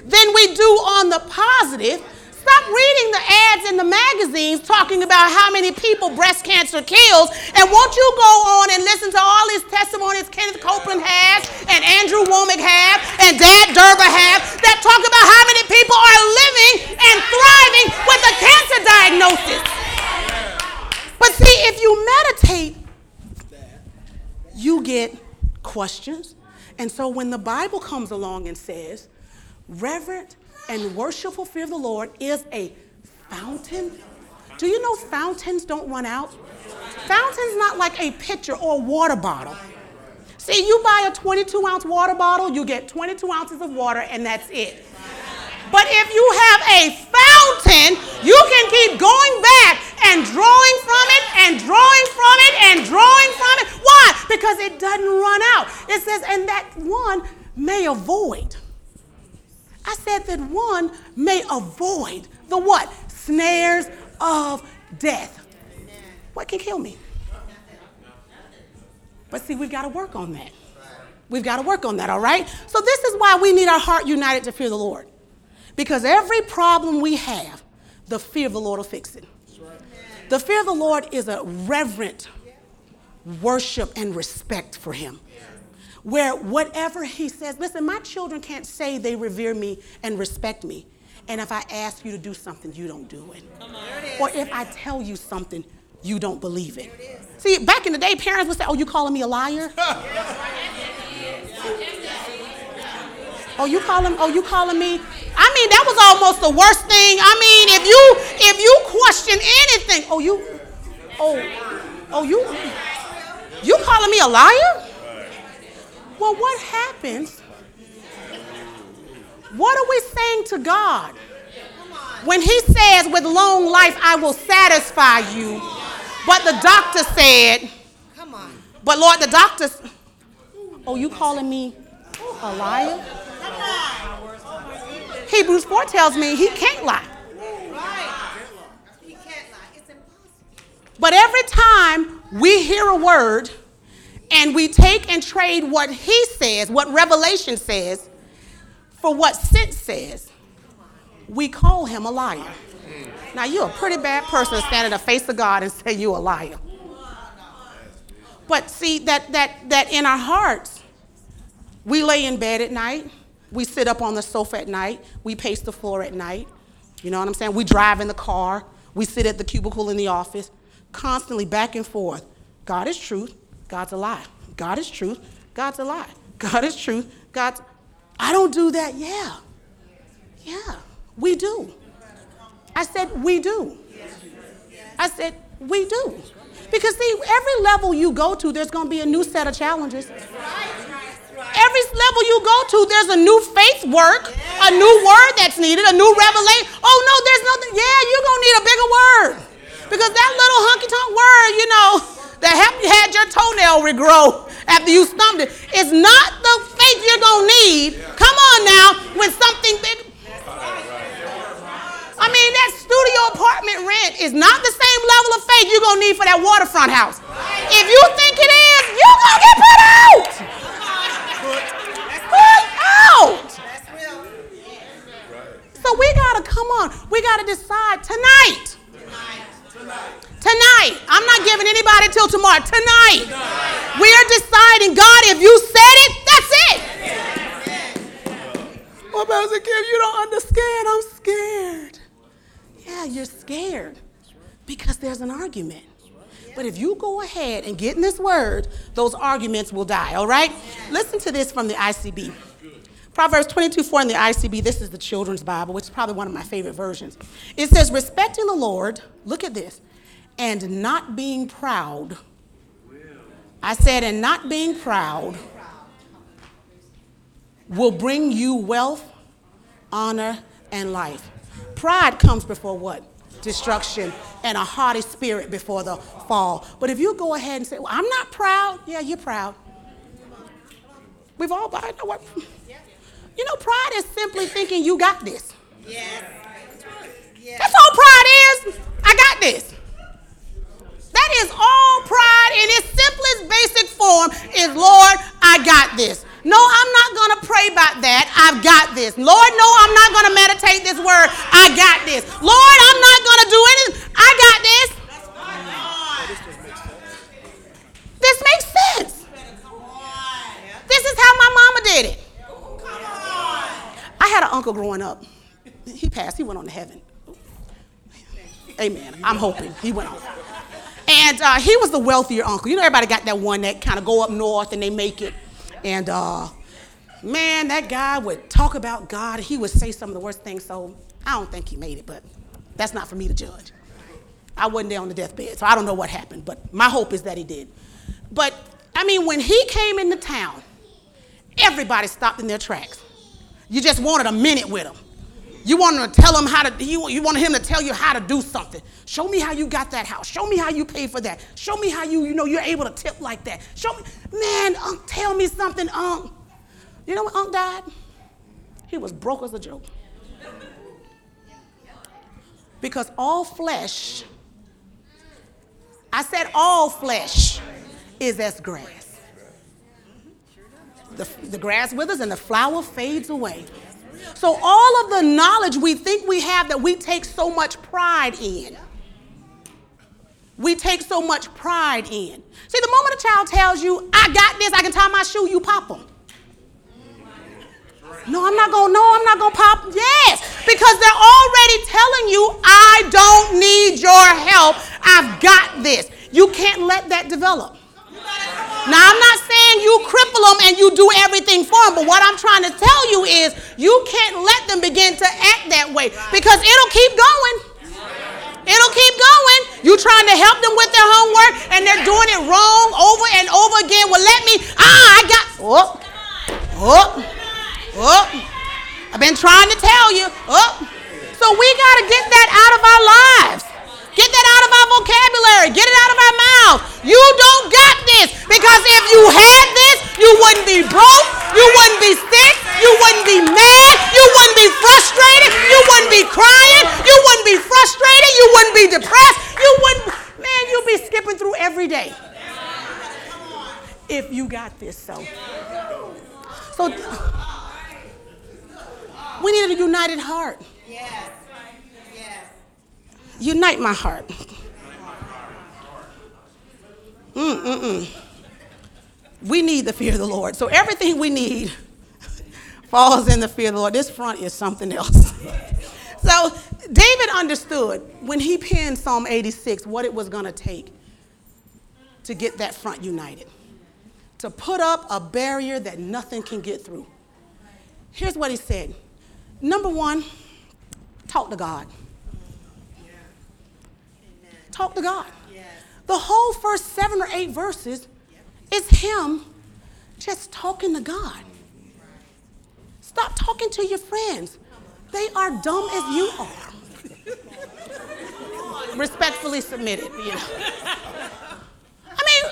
than we do on the positive, stop reading the ads in the magazines talking about how many people breast cancer kills, and won't you go on and listen to all these testimonies Kenneth Copeland has, and Andrew Womack has, and Dad Derber has, that talk about how many people are living and thriving with a cancer diagnosis. But see, if you meditate, you get questions. And so when the Bible comes along and says, reverent and worshipful fear of the Lord is a fountain. Do you know fountains don't run out? Fountain's not like a pitcher or a water bottle. See, you buy a 22-ounce water bottle, you get 22 ounces of water, and that's it. But if you have a fountain, you can keep going back and drawing from it and drawing from it and drawing from it. Why? Because it doesn't run out. It says, and that one may avoid. I said that one may avoid the what? Snares of death. What can kill me? But see, we've got to work on that. We've got to work on that, all right? So this is why we need our heart united to fear the Lord. Because every problem we have, the fear of the Lord will fix it. The fear of the Lord is a reverent worship and respect for him. Where whatever he says, listen, my children can't say they revere me and respect me, and if I ask you to do something, you don't do it. Or if I tell you something, you don't believe it. See, back in the day, parents would say, oh, you calling me a liar? Oh, you calling me? I mean, that was almost the worst thing. I mean, if you question anything, you calling me a liar? Well, what happens? What are we saying to God when he says, with long life, I will satisfy you? But the doctor said, but Lord, the doctor, oh, you calling me a liar? Hebrews 4 tells me he can't lie. He can't lie. It's impossible. But every time we hear a word, and we take and trade what he says, what Revelation says, for what sense says, we call him a liar. Now, you're a pretty bad person to stand in the face of God and say you're a liar. But see, that in our hearts, we lay in bed at night. We sit up on the sofa at night. We pace the floor at night. You know what I'm saying? We drive in the car. We sit at the cubicle in the office, constantly back and forth. God is truth. God's a lie. God is truth. God's a lie. God is truth. God's, I don't do that. Yeah. Yeah, we do. I said, we do. I said, we do. Because see, every level you go to, there's going to be a new set of challenges. Every level you go to, there's a new faith work, a new word that's needed, a new revelation. Oh, no, there's nothing. Yeah, you're going to need a bigger word. Because that little hunky-tonk word, you know, that had your toenail regrow after you stumped it, is not the faith you're going to need. Come on now, when something big. I mean, that studio apartment rent is not the same level of faith you're going to need for that waterfront house. If you think it is, you're going to get put out. Put out. So we got to come on. We got to decide tonight. Tonight. I'm not giving anybody till tomorrow. Tonight. We are deciding, God, if you said it, that's it. Well, Pastor Kim, you don't understand. I'm scared. Yeah, you're scared because there's an argument. But if you go ahead and get in this word, those arguments will die, all right? Listen to this from the ICB. Proverbs 22:4 in the ICB. This is the Children's Bible, which is probably one of my favorite versions. It says, respecting the Lord, look at this, and not being proud. I said, and not being proud will bring you wealth, honor, and life. Pride comes before what? Destruction, and a haughty spirit before the fall. But if you go ahead and say, well, I'm not proud. Yeah, you're proud. We've all, you know, pride is simply thinking you got this. Yes. That's all pride is. I got this. That is all pride in its simplest basic form is, Lord, I got this. No, I'm not going to pray about that. I've got this. Lord, no, I'm not going to meditate this word. I got this. Lord, I'm not going to do anything. I got this. This makes sense. This is how my mama did it. I had an uncle growing up. He passed. He went on to heaven. Amen. I'm hoping he went on. And he was the wealthier uncle. You know, everybody got that one that kind of go up north and they make it. And, man, that guy would talk about God. He would say some of the worst things, so I don't think he made it, but that's not for me to judge. I wasn't there on the deathbed, so I don't know what happened, but my hope is that he did. But, I mean, when he came into town, everybody stopped in their tracks. You just wanted a minute with him. You wanted to tell him how to, you wanted him to tell you how to do something. Show me how you got that house. Show me how you paid for that. Show me how you know, you're able to tip like that. Show me, man, Unc, tell me something, Unc. You know when Unc died? He was broke as a joke. Because all flesh, I said all flesh is as grass. The grass withers and the flower fades away. So all of the knowledge we think we have that we take so much pride in. We take so much pride in. See, the moment a child tells you, I got this, I can tie my shoe, you pop them. No, I'm not going to pop them. Yes, because they're already telling you, I don't need your help. I've got this. You can't let that develop. Now, I'm not saying you cripple them and you do everything for them, but what I'm trying to tell you is you can't let them begin to act that way because it'll keep going. It'll keep going. You're trying to help them with their homework, and they're doing it wrong over and over again. Well, let me, I've been trying to tell you. So we got to get that out of our lives. Get that out of our vocabulary. Get it out of our mouth. You don't got this. Because if you had this, you wouldn't be broke. You wouldn't be sick. You wouldn't be mad. You wouldn't be frustrated. You wouldn't be crying. You wouldn't be frustrated. You wouldn't be depressed. You wouldn't, man, you'd be skipping through every day. If you got this, so we need a united heart. Yes. Unite my heart. We need the fear of the Lord. So everything we need falls in the fear of the Lord. This front is something else. So David understood when he penned Psalm 86 what it was going to take to get that front united. to put up a barrier that nothing can get through. Here's what he said. Number one, talk to God. Yeah. Amen. Talk to God. Yes. The whole first 7 or 8 verses is him just talking to God. Stop talking to your friends. They are dumb as you are. Respectfully submitted, you know. I mean,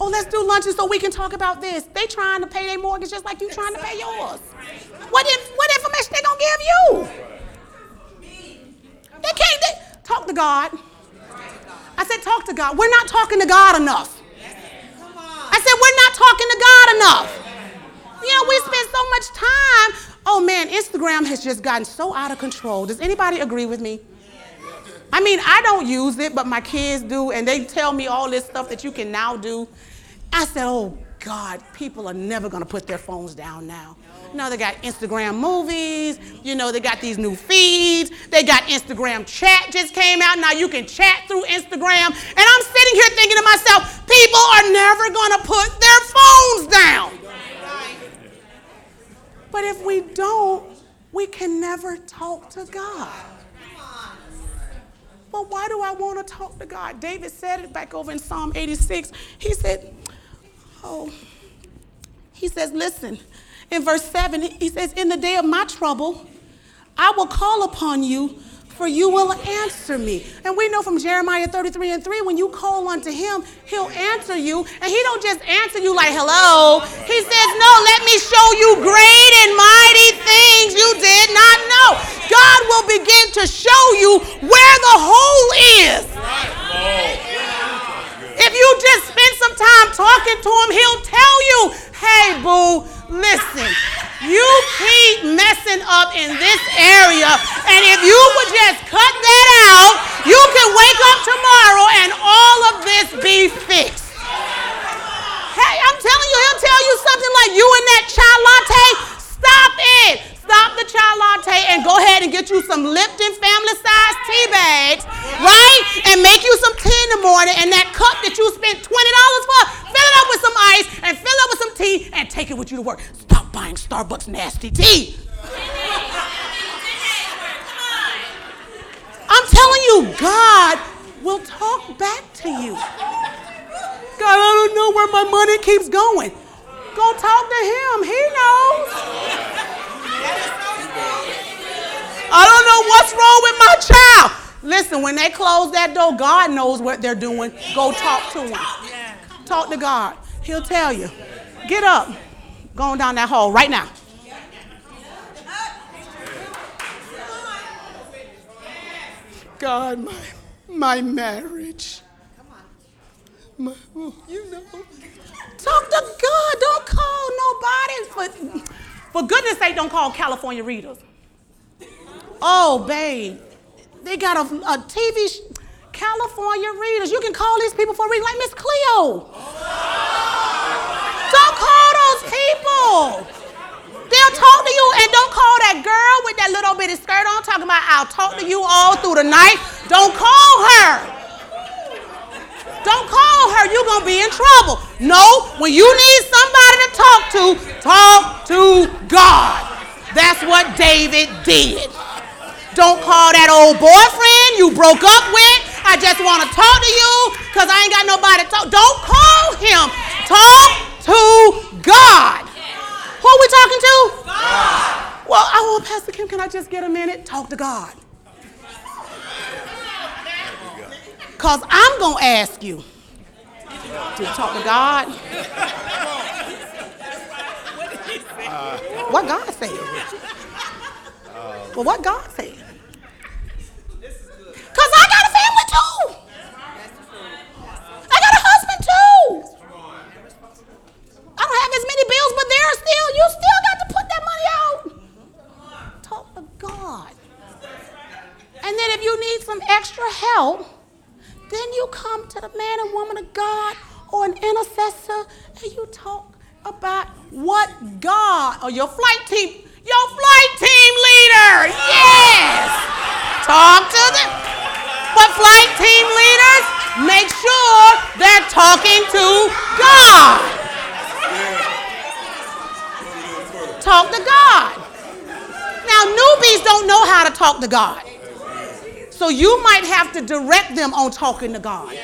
oh, let's do lunches so we can talk about this. They trying to pay their mortgage just like you trying to pay yours. What information they gonna give you? They talk to God. I said, talk to God. We're not talking to God enough. I said, we're not talking to God enough. You know, we spend so much time. Oh man, Instagram has just gotten so out of control. Does anybody agree with me? I mean, I don't use it, but my kids do, and they tell me all this stuff that you can now do. I said, oh God, people are never gonna put their phones down now. No, they got Instagram movies, you know, they got these new feeds, they got Instagram chat just came out, now you can chat through Instagram, and I'm sitting here thinking to myself, people are never gonna put their phones down. But if we don't, we can never talk to God. Well, why do I want to talk to God? David said it back over in Psalm 86. He said, listen, in verse 7, he says, in the day of my trouble, I will call upon you, for you will answer me. And we know from Jeremiah 33:3, when you call unto him, he'll answer you. And he don't just answer you like, hello. He says, no, let me show you great and mighty things you did not know. God will begin to show you where the hole is. If you just spend some time talking to him, he'll tell you, hey, boo, listen, you keep messing up in this area, and if you would just cut that out, you can wake up tomorrow and all of this be fixed. Hey, I'm telling you, he'll tell you something like, you and that chai latte, stop it. Stop the chai latte and go ahead and get you some Lipton family-sized tea bags, right? And make you some tea in the morning, and that cup that you spent $20 for, fill it up with some ice and fill it up with some tea and take it with you to work. Stop buying Starbucks nasty tea. I'm telling you, God will talk back to you. God, I don't know where my money keeps going. Go talk to him. He knows. I don't know what's wrong with my child. Listen, when they close that door, God knows what they're doing. Go talk to him. Talk to God. He'll tell you. Get up. Going down that hall right now. God, my marriage. My, you know. Talk to God. Don't call nobody. For goodness sake, don't call California Readers. Oh, babe, they got a TV, California Readers. You can call these people for a reading, like Miss Cleo. Don't call those people. They'll talk to you, and don't call that girl with that little bitty skirt on talking about, I'll talk to you all through the night. Don't call her. Don't call her. You're going to be in trouble. No, when you need somebody to talk to God. That's what David did. Don't call that old boyfriend you broke up with. I just want to talk to you because I ain't got nobody to talk. Don't call him. Talk to God. Who are we talking to? God. Well, Pastor Kim, can I just get a minute? Talk to God. Because I'm going to ask you to talk to God. What God said. Well, what God said. Because I got a family too. I got a husband too. I don't have as many bills, but you still got to put that money out. Talk to God. And then if you need some extra help, then you come to the man and woman of God or an intercessor and you talk about what God, or your flight team leader, yes. Talk to them. But flight team leaders, make sure they're talking to God. Talk to God. Now, newbies don't know how to talk to God. So you might have to direct them on talking to God.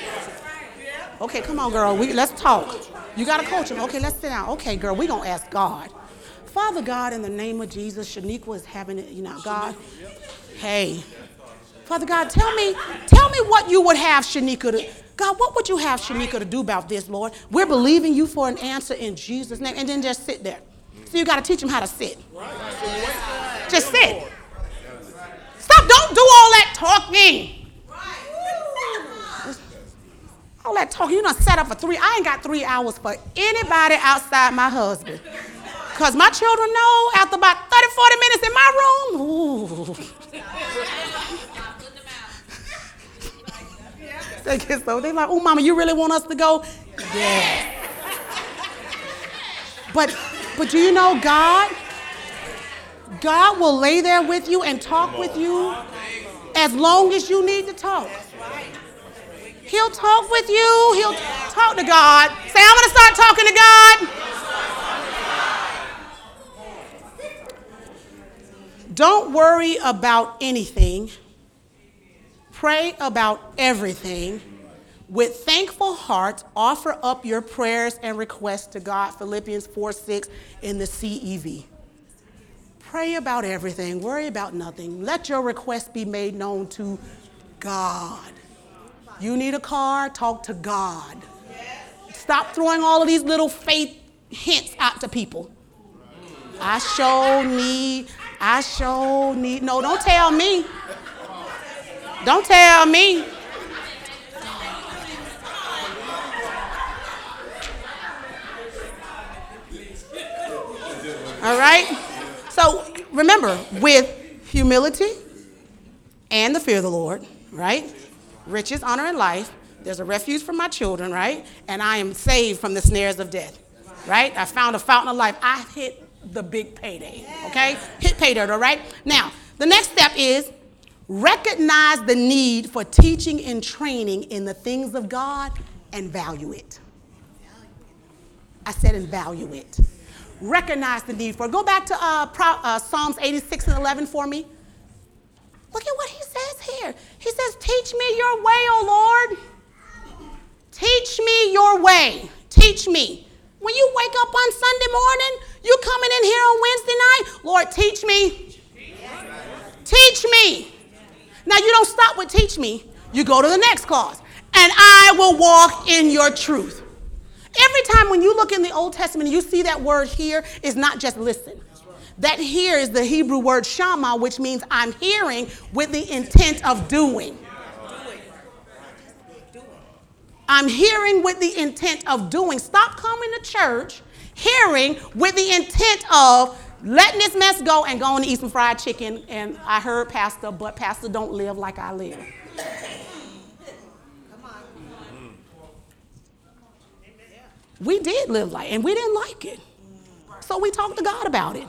Okay, come on, girl. Let's talk. You got to coach them. Okay, let's sit down. Okay, girl, we're going to ask God. Father God, in the name of Jesus, Shaniqua is having it. You know, God, hey. Father God, tell me what you would have Shaniqua to, God, what would you have Shaniqua to do about this, Lord? We're believing you for an answer in Jesus' name. And then just sit there. So you got to teach them how to sit. Just sit. Stop. Don't do all that talking. All that talking. You done sat up for 3. I ain't got 3 hours for anybody outside my husband. Because my children know after about 30, 40 minutes in my room, ooh. They get so, they like, ooh, mama, you really want us to go? Yeah. But do you know God? God will lay there with you and talk with you as long as you need to talk. He'll talk with you. He'll talk to God. Say, I'm going to start talking to God. Don't worry about anything. Pray about everything. With thankful heart, offer up your prayers and requests to God. Philippians 4:6 in the CEV. Pray about everything. Worry about nothing. Let your requests be made known to God. You need a car? Talk to God. Stop throwing all of these little faith hints out to people. I sure need. No, don't tell me. Don't tell me. All right? So remember, with humility and the fear of the Lord, right? Riches, honor, and life. There's a refuge for my children, right? And I am saved from the snares of death, right? I found a fountain of life. I hit the big payday, okay? Hit pay dirt, all right? Now, the next step is recognize the need for teaching and training in the things of God and value it. I said and value it. Recognize the need for it. Go back to Psalms 86:11 for me. Look at what he says here. He says, teach me your way, O Lord. Teach me your way. Teach me. When you wake up on Sunday morning, you coming in here on Wednesday night, Lord, teach me. Teach me. Now, you don't stop with teach me. You go to the next clause. And I will walk in your truth. Every time when you look in the Old Testament, you see that word hear is not just listen. That hear is the Hebrew word shama, which means I'm hearing with the intent of doing. I'm hearing with the intent of doing. Stop coming to church, hearing with the intent of letting this mess go and going to eat some fried chicken. And I heard pastor, but pastor don't live like I live. We did live like, and we didn't like it. So we talked to God about it.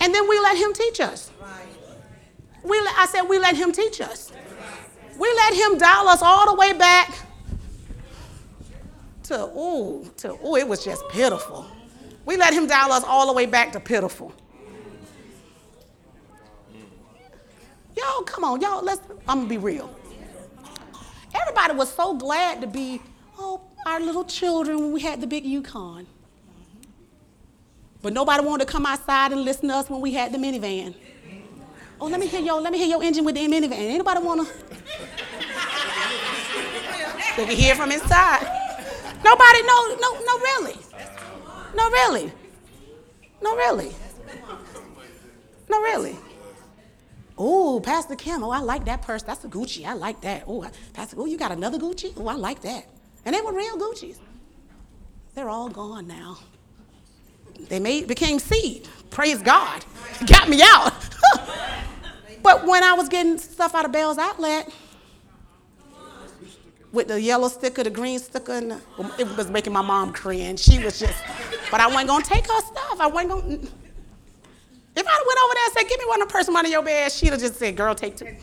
And then we let him teach us. We let him teach us. We let him dial us all the way back to it was just pitiful. We let him dial us all the way back to pitiful. Y'all, come on, y'all, I'm gonna be real. Everybody was so glad to be, our little children when we had the big Yukon. But nobody wanted to come outside and listen to us when we had the minivan. Oh, let me hear your engine with the minivan. Anybody wanna? They can hear from inside. Nobody, no, really. Oh, Pastor Kim, I like that purse. That's a Gucci, I like that. Oh, Pastor, you got another Gucci? Oh, I like that. And they were real Gucci's. They're all gone now. They became seed. Praise God. Got me out. But when I was getting stuff out of Bell's Outlet, with the yellow sticker, the green sticker, and it was making my mom cringe. She was just, but I wasn't going to take her stuff. If I went over there and said, give me one of the purse money in your bag, she'd have just said, girl, take two.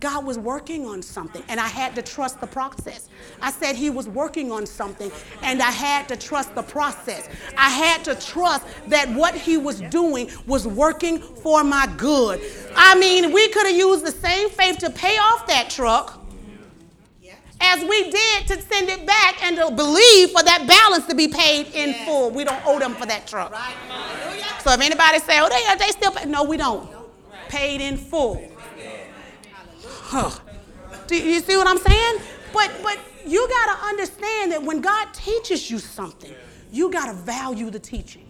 God was working on something, and I had to trust the process. I said he was working on something, and I had to trust the process. I had to trust that what he was doing was working for my good. I mean, we could have used the same faith to pay off that truck as we did to send it back and to believe for that balance to be paid in full. We don't owe them for that truck. So if anybody say, oh, they still pay. No, we don't. Paid in full. Huh. Do you see what I'm saying? But you got to understand that when God teaches you something, you got to value the teaching,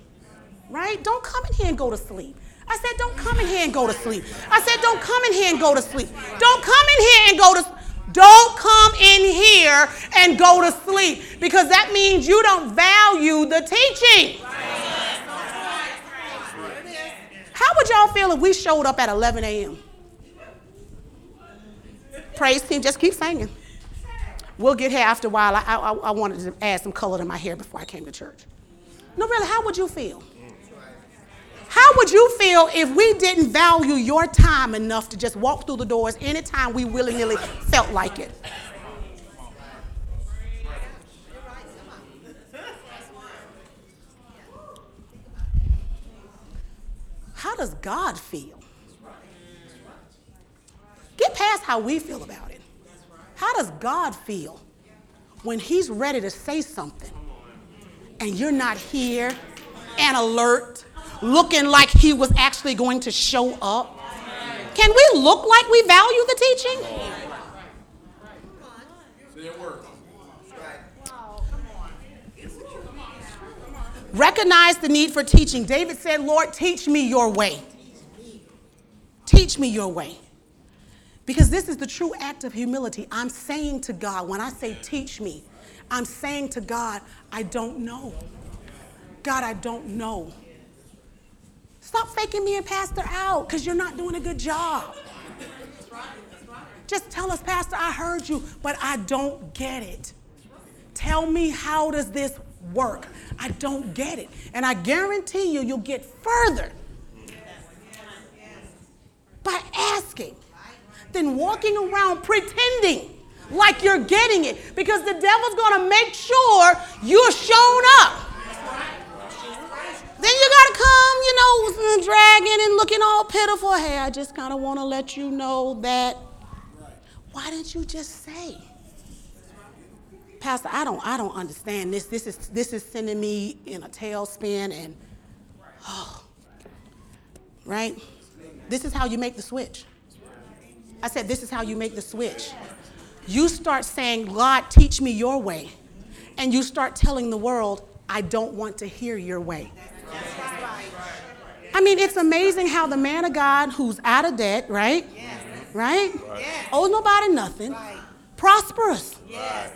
right? Don't come in here and go to sleep. I said, don't come in here and go to sleep. I said, don't come in here and go to sleep. Don't come in here and go to sleep. Don't come in here and go to sleep, because that means you don't value the teaching. How would y'all feel if we showed up at 11 a.m.? Praise team, just keep singing. We'll get here after a while. I wanted to add some color to my hair before I came to church. No, really, how would you feel? How would you feel if we didn't value your time enough to just walk through the doors anytime we willy-nilly felt like it? How does God feel? Get past how we feel about it. How does God feel when he's ready to say something and you're not here and alert, looking like he was actually going to show up? Can we look like we value the teaching? Recognize the need for teaching. David said, Lord, teach me your way. Teach me your way. Because this is the true act of humility. I'm saying to God, when I say teach me, I'm saying to God, I don't know. God, I don't know. Stop faking me and Pastor out because you're not doing a good job. Just tell us, Pastor, I heard you, but I don't get it. Tell me, how does this work? I don't get it. And I guarantee you, you'll get further by asking than walking around pretending like you're getting it, because the devil's going to make sure you're shown up. Then you got to come, you know, dragging and looking all pitiful. Hey, I just kind of want to let you know that. Why didn't you just say, Pastor, I don't understand this. This is sending me in a tailspin, and oh, right? This is how you make the switch. I said, this is how you make the switch. You start saying, God, teach me your way. And you start telling the world, I don't want to hear your way. I mean, it's amazing how the man of God who's out of debt, right? Yes. Right? Yes. Owes nobody nothing. Right. Prosperous. Yes.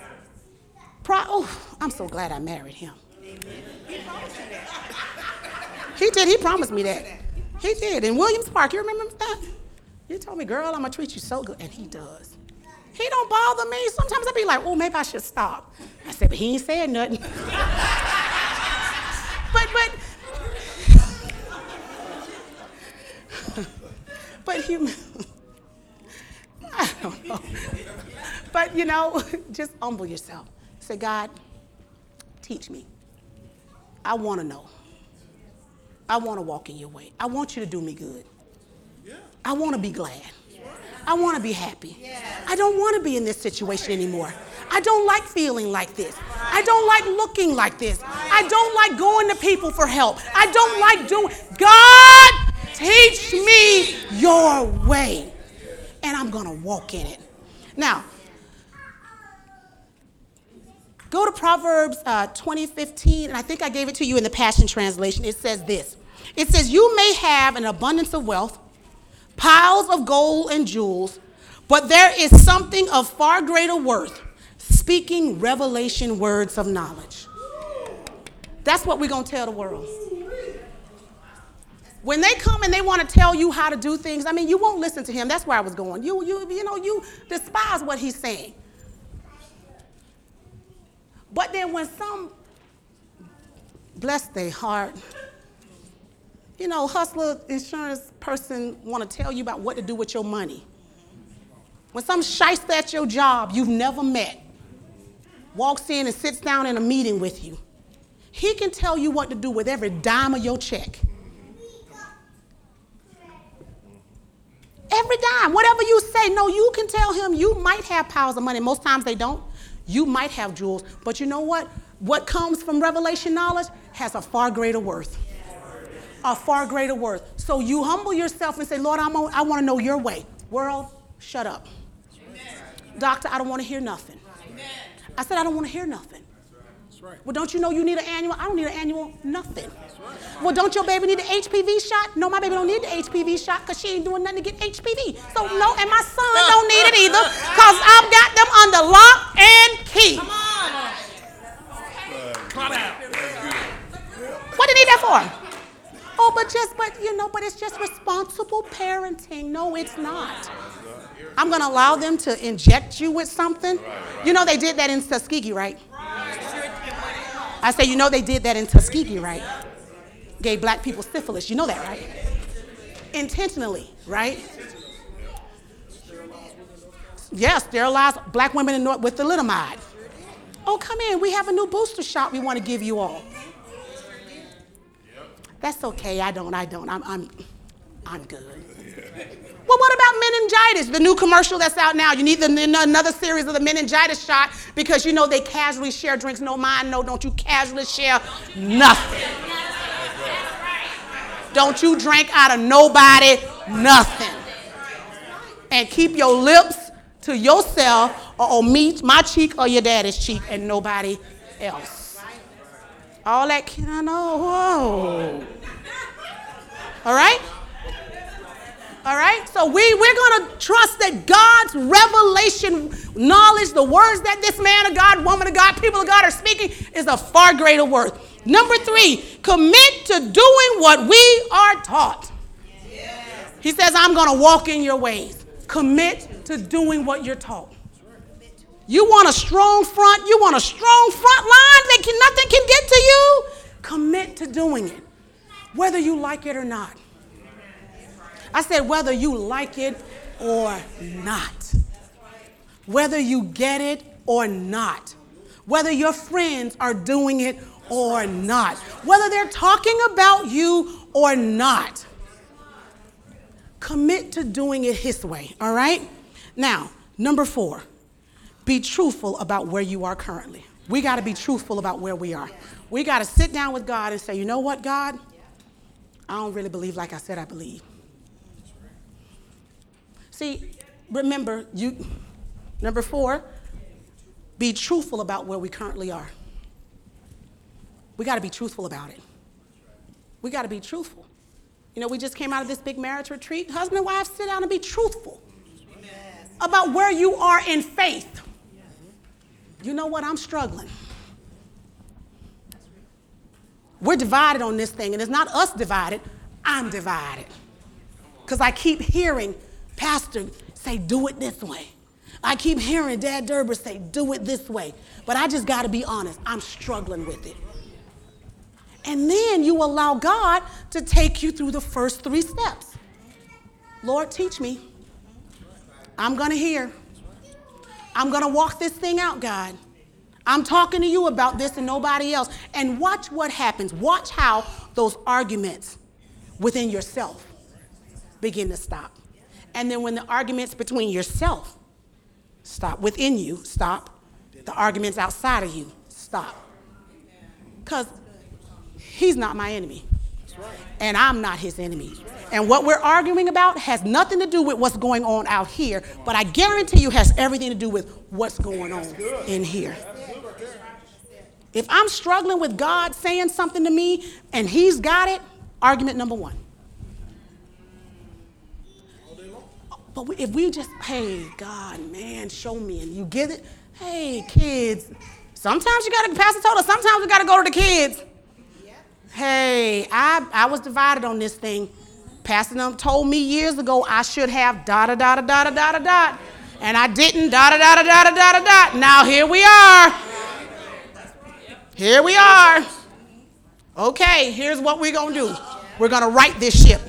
I'm so glad I married him. Amen. He promised me that. He did. He promised me that. He did. In Williams Park, you remember that? You told me, girl, I'm going to treat you so good. And he does. He don't bother me. Sometimes I be like, oh, maybe I should stop. I said, but he ain't said nothing. I don't know. But, you know, just humble yourself. Say, God, teach me. I want to know. I want to walk in your way. I want you to do me good. I want to be glad. I want to be happy. I don't want to be in this situation anymore. I don't like feeling like this. I don't like looking like this. I don't like going to people for help. I don't like doing. God, teach me your way, and I'm going to walk in it. Now, go to Proverbs 20:15, and I think I gave it to you in the Passion Translation. It says this. It says, you may have an abundance of wealth, piles of gold and jewels, but there is something of far greater worth, speaking revelation words of knowledge. That's what we're going to tell the world. When they come and they want to tell you how to do things, I mean, you won't listen to him. That's where I was going. You despise what he's saying. But then when some, bless their heart, you know, hustler insurance person want to tell you about what to do with your money. When some shyster at your job you've never met walks in and sits down in a meeting with you, he can tell you what to do with every dime of your check. Every dime, whatever you say, no, you can tell him you might have piles of money. Most times they don't. You might have jewels, but you know what? What comes from revelation knowledge has a far greater worth. A far greater worth. So you humble yourself and say, Lord, I want to know your way. World, shut up. Amen. Doctor, I don't want to hear nothing. Amen. I said, I don't want to hear nothing. That's right. Well, don't you know you need an annual? I don't need an annual, nothing. Right. Well, don't your baby need an HPV shot? No, my baby don't need the HPV shot because she ain't doing nothing to get HPV. So no, and my son don't need it either because I've got them under lock and key. Come on. Come out. What do you need that for? Oh, but it's just responsible parenting. No, it's not. I'm going to allow them to inject you with something. You know they did that in Tuskegee, right? I say, you know they did that in Tuskegee, right? Gave black people syphilis. You know that, right? Intentionally, right? Yeah, sterilized black women with thalidomide. Oh, come in. We have a new booster shot we want to give you all. That's okay, I don't. I'm good. Well, what about meningitis? The new commercial that's out now. You need another series of the meningitis shot because you know they casually share drinks. No, mine, no, don't you casually share nothing. Don't you drink out of nobody, nothing. And keep your lips to yourself or on me, my cheek or your daddy's cheek and nobody else. All that, I know, whoa. All right? All right? So we're going to trust that God's revelation knowledge, the words that this man of God, woman of God, people of God are speaking is of far greater worth. Number 3, commit to doing what we are taught. Yes. He says, I'm going to walk in your ways. Commit to doing what you're taught. You want a strong front. You want a strong front line that nothing can get to you. Commit to doing it, whether you like it or not. I said whether you like it or not. Whether you get it or not. Whether your friends are doing it or not. Whether they're talking about you or not. Commit to doing it his way, all right? Now, number 4. Be truthful about where you are currently. We got to be truthful about where we are. We got to sit down with God and say, you know what, God? I don't really believe like I said I believe. See, remember, number 4, be truthful about where we currently are. We got to be truthful about it. We got to be truthful. You know, we just came out of this big marriage retreat. Husband and wife, sit down and be truthful about where you are in faith. You know what? I'm struggling. We're divided on this thing, and it's not us divided. I'm divided. Because I keep hearing Pastor say, do it this way. I keep hearing Dad Derber say, do it this way. But I just got to be honest. I'm struggling with it. And then you allow God to take you through the first 3 steps. Lord, teach me. I'm going to hear. I'm going to walk this thing out, God. I'm talking to you about this and nobody else. And watch what happens. Watch how those arguments within yourself begin to stop. And then when the arguments between yourself stop, within you stop, the arguments outside of you stop. Because he's not my enemy. And I'm not his enemy. And what we're arguing about has nothing to do with what's going on out here, but I guarantee you has everything to do with what's going on in here. If I'm struggling with God saying something to me and he's got it, argument number 1. But if we just, hey, God, man, show me, and you get it, hey, kids, sometimes you got to, Pastor told us, sometimes we got to go to the kids. Hey, I was divided on this thing. Pastor told me years ago I should have ... And I didn't ... Now here we are. Here we are. Okay, here's what we're going to do. We're going to right this ship.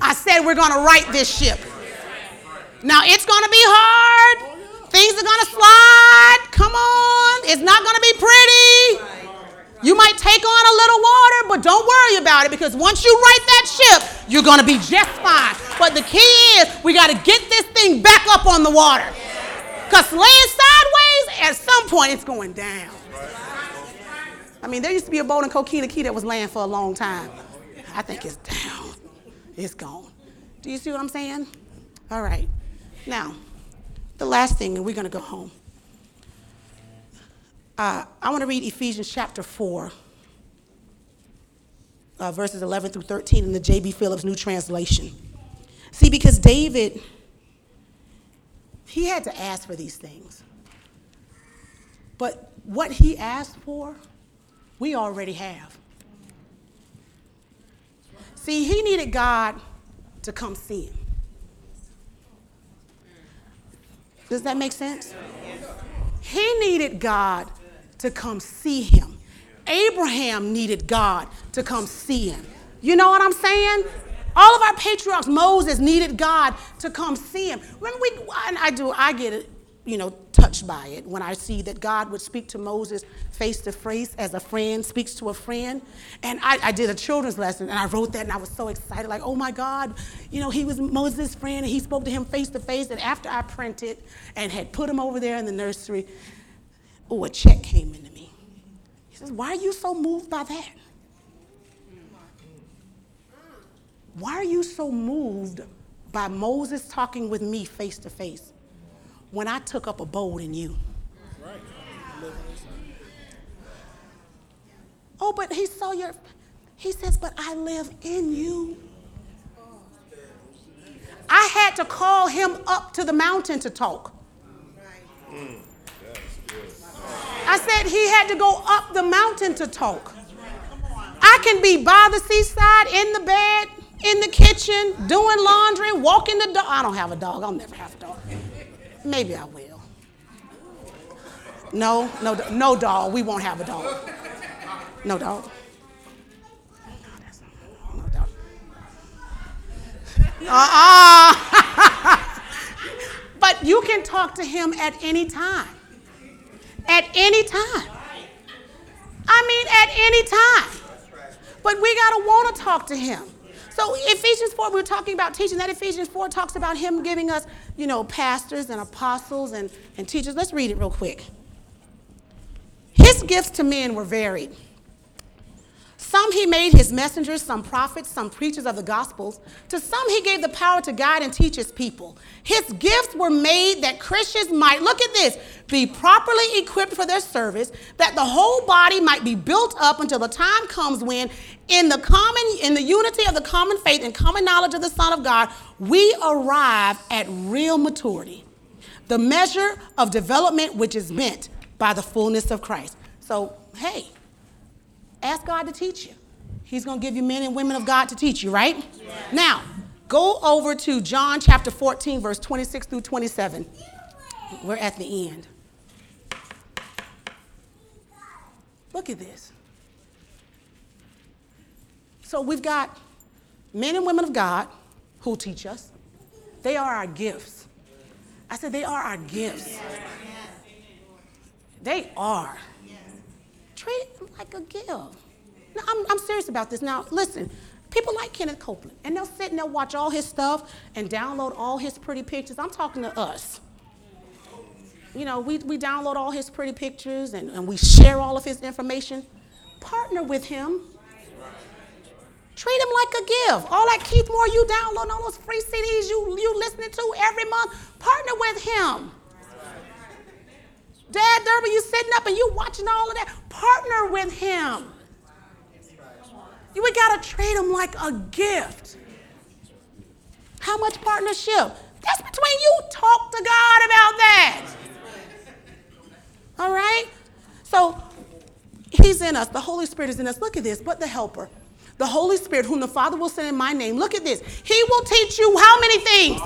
I said we're going to right this ship. Now, it's going to be hard. Oh, yeah. Things are going to slide. Come on. It's not going to be pretty. Right. You might take on a little water, but don't worry about it, because once you right that ship, you're going to be just fine. But the key is we got to get this thing back up on the water, because laying sideways, at some point, it's going down. I mean, there used to be a boat in Coquina Key that was laying for a long time. I think it's down. It's gone. Do you see what I'm saying? All right. Now, the last thing, and we're going to go home. I want to read Ephesians chapter 4, verses 11 through 13 in the J.B. Phillips New Translation. See, because David, he had to ask for these things. But what he asked for, we already have. See, he needed God to come see him. Does that make sense? He needed God to come see him. Abraham needed God to come see him. You know what I'm saying? All of our patriarchs, Moses needed God to come see him. Remember, I get it, you know, touched by it when I see that God would speak to Moses face to face as a friend speaks to a friend. And I did a children's lesson, and I wrote that, and I was so excited, like, oh my God, you know, he was Moses' friend, and he spoke to him face to face. And after I printed and had put him over there in the nursery, a check came into me. He says, why are you so moved by that? Why are you so moved by Moses talking with me face to face when I took up abode in you? Right. Oh, but he says, but I live in you. I had to call him up to the mountain to talk. I said he had to go up the mountain to talk. I can be by the seaside, in the bed, in the kitchen, doing laundry, walking the dog. I don't have a dog. I'll never have a dog. Maybe I will. No dog. We won't have a dog. No dog. No dog. But you can talk to him at any time. At any time. I mean, at any time. But we got to want to talk to him. So Ephesians 4, we were talking about teaching. That Ephesians 4 talks about him giving us, you know, pastors and apostles and teachers. Let's read it real quick. His gifts to men were varied. Some he made his messengers, some prophets, some preachers of the gospels. To some he gave the power to guide and teach his people. His gifts were made that Christians might, look at this, be properly equipped for their service, that the whole body might be built up until the time comes when, in the unity of the common faith and common knowledge of the Son of God, we arrive at real maturity, the measure of development which is meant by the fullness of Christ. So, hey. Ask God to teach you. He's going to give you men and women of God to teach you, right? Yes. Now, go over to John chapter 14, verse 26 through 27. We're at the end. Look at this. So we've got men and women of God who teach us. They are our gifts. I said they are our gifts. They are. Treat it like a gift. Now, I'm serious about this. Now, listen, people like Kenneth Copeland, and they'll sit and they'll watch all his stuff and download all his pretty pictures. I'm talking to us. You know, we download all his pretty pictures and we share all of his information. Partner with him. Treat him like a gift. All that Keith Moore you download, all those free CDs you listening to every month, partner with him. Dad Derber, you sitting up and you watching all of that. Partner with him. We got to treat him like a gift. How much partnership? That's between you. Talk to God about that. All right? So he's in us. The Holy Spirit is in us. Look at this. But the helper, the Holy Spirit, whom the Father will send in my name. Look at this. He will teach you how many things?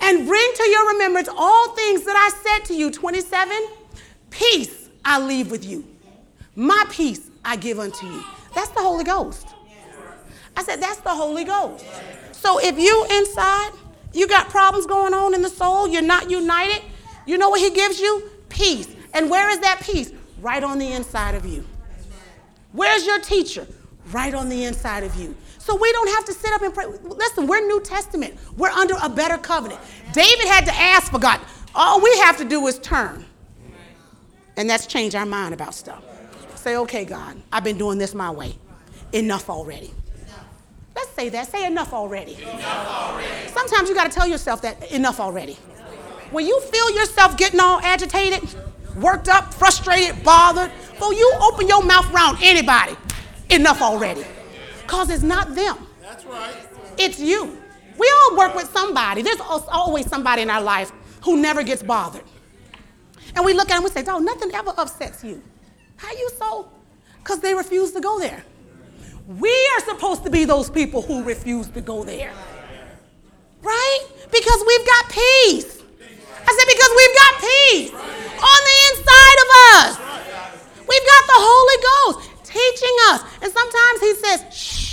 And bring to your remembrance all things that I said to you. 27, peace I leave with you. My peace I give unto you. That's the Holy Ghost. I said, that's the Holy Ghost. So if you inside You got problems going on in the soul. You're not united. You know what he gives you? Peace. And where is that peace? Right on the inside of you. Where's your teacher? Right on the inside of you. So we don't have to sit up and pray. Listen, we're New Testament. We're under a better covenant. David had to ask for God. All we have to do is turn. And that's change our mind about stuff. Say, okay, God, I've been doing this my way. Enough already. Let's say that. Say enough already. Enough already. Sometimes you got to tell yourself that enough already. When you feel yourself getting all agitated, worked up, frustrated, bothered, well, you open your mouth around anybody. Enough already. Because it's not them. That's right. It's you. We all work with somebody. There's always somebody in our life who never gets bothered. And we look at them and we say, oh, nothing ever upsets you. How you so? Because they refuse to go there. We are supposed to be those people who refuse to go there. Right? Because we've got peace. I said because we've got peace on the inside of us. We've got the Holy Ghost teaching us. And sometimes he says, shh.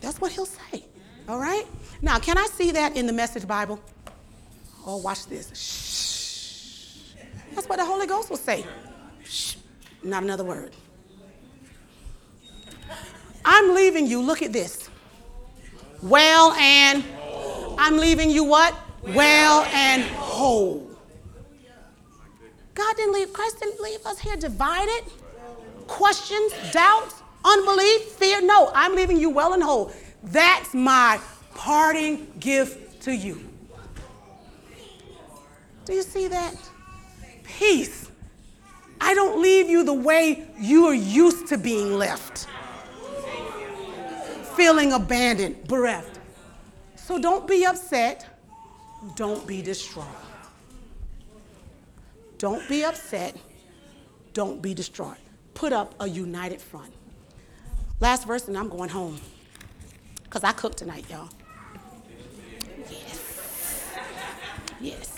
That's what he'll say. All right? Now, can I see that in the Message Bible? Oh, watch this. Shh. That's what the Holy Ghost will say. Shh. Not another word. I'm leaving you. Look at this. Well and whole. I'm leaving you what? Well and whole. God didn't leave. Christ didn't leave us here divided. Questions, doubts, unbelief, fear. No, I'm leaving you well and whole. That's my parting gift to you. Do you see that? Peace. I don't leave you the way you are used to being left. Feeling abandoned, bereft. So don't be upset. Don't be distraught. Don't be upset. Don't be distraught. Put up a united front. Last verse and I'm going home. Because I cook tonight, y'all. Yes.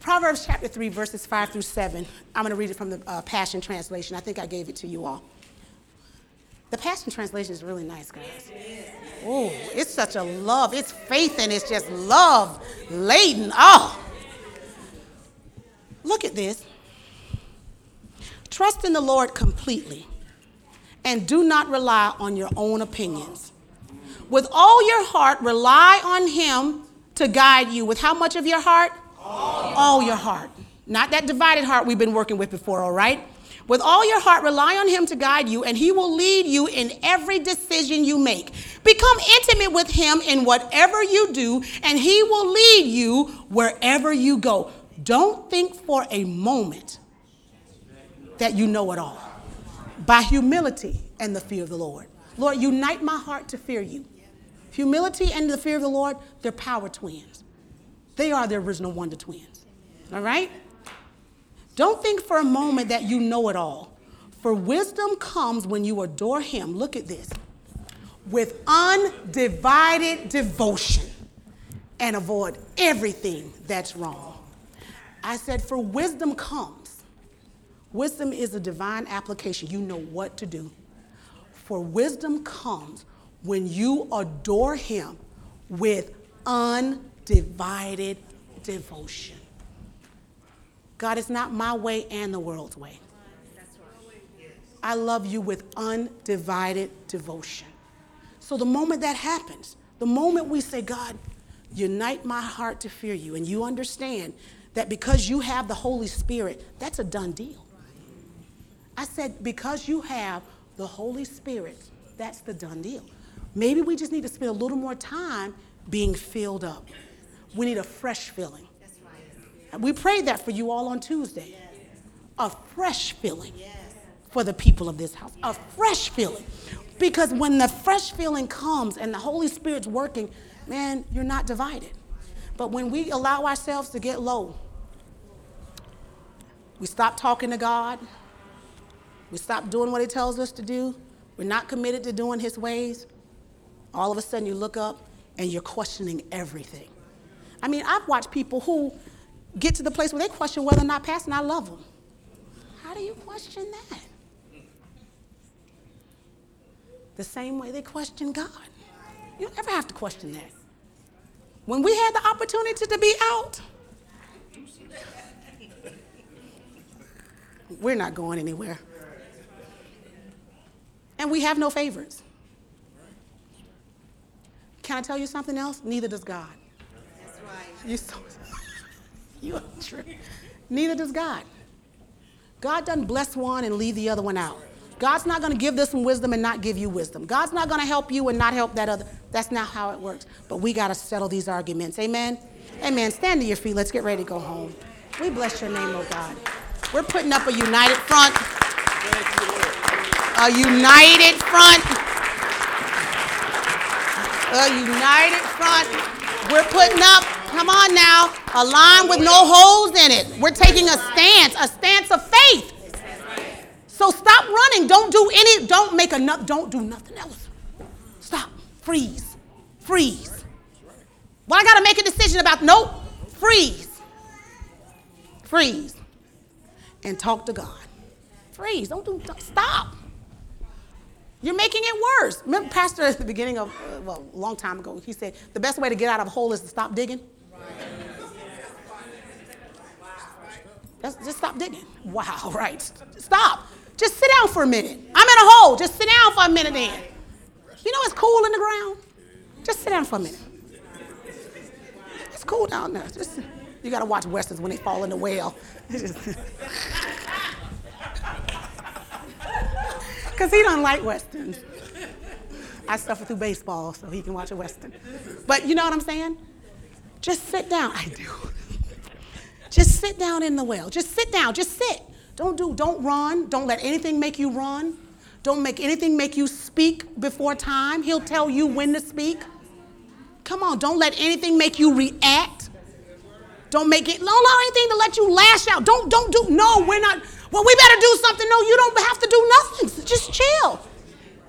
Proverbs chapter 3, verses 5 through 7. I'm going to read it from the Passion Translation. I think I gave it to you all. The Passion Translation is really nice, guys. Oh, it's such a love. It's faith and it's just love laden. Oh, look at this. Trust in the Lord completely and do not rely on your own opinions. With all your heart, rely on him to guide you. With how much of your heart? All your heart. Not that divided heart we've been working with before, all right? With all your heart, rely on him to guide you, and he will lead you in every decision you make. Become intimate with him in whatever you do, and he will lead you wherever you go. Don't think for a moment that you know it all. By humility and the fear of the Lord. Lord, unite my heart to fear you. Humility and the fear of the Lord, they're power twins. They are the original wonder twins. All right? Don't think for a moment that you know it all. For wisdom comes when you adore him. Look at this. With undivided devotion and avoid everything that's wrong. I said, for wisdom comes. Wisdom is a divine application. You know what to do. For wisdom comes when you adore him with undivided devotion. God, it's not my way and the world's way. I love you with undivided devotion. So the moment that happens, the moment we say, God, unite my heart to fear you, and you understand that because you have the Holy Spirit, that's a done deal. I said, because you have the Holy Spirit, that's the done deal. Maybe we just need to spend a little more time being filled up. We need a fresh filling. We prayed that for you all on Tuesday. Yes. A fresh feeling for the people of this house. Yes. A fresh feeling. Because when the fresh feeling comes and the Holy Spirit's working, man, you're not divided. But when we allow ourselves to get low, we stop talking to God. We stop doing what he tells us to do. We're not committed to doing his ways. All of a sudden you look up and you're questioning everything. I mean, I've watched people who get to the place where they question whether or not Pastor and I love them. How do you question that? The same way they question God. You don't ever have to question that. When we had the opportunity to be out, we're not going anywhere. And we have no favorites. Can I tell you something else? Neither does God. That's right. You are true. Neither does God. God doesn't bless one and leave the other one out. God's not going to give this one wisdom and not give you wisdom. God's not going to help you and not help that other. That's not how it works. But we got to settle these arguments. Amen? Amen. Stand to your feet. Let's get ready to go home. We bless your name, oh God. We're putting up a united front. A united front. A united front. We're putting up, come on now, a line with no holes in it. We're taking a stance of faith. So stop running. Don't do any, don't make enough, don't do nothing else. Stop. Freeze. Freeze. Well, I got to make a decision about, nope. Freeze. Freeze. And talk to God. Freeze. Don't stop. You're making it worse. Remember Pastor at the beginning of, well, a long time ago, he said, the best way to get out of a hole is to stop digging. Just stop digging. Wow, right. Stop. Just sit down for a minute. I'm in a hole. Just sit down for a minute then. You know it's cool in the ground? Just sit down for a minute. It's cool down there. Just, you got to watch Westerns when they fall in the well. Because he don't like Westerns. I suffer through baseball, so he can watch a Western. But you know what I'm saying? Just sit down. I do. Just sit down in the well. Just sit down. Just sit. Don't run. Don't let anything make you run. Don't make anything make you speak before time. He'll tell you when to speak. Come on. Don't let anything make you react. Don't allow anything to let you lash out. No, we're not. Well, we better do something. No, you don't have to do nothing. Just chill.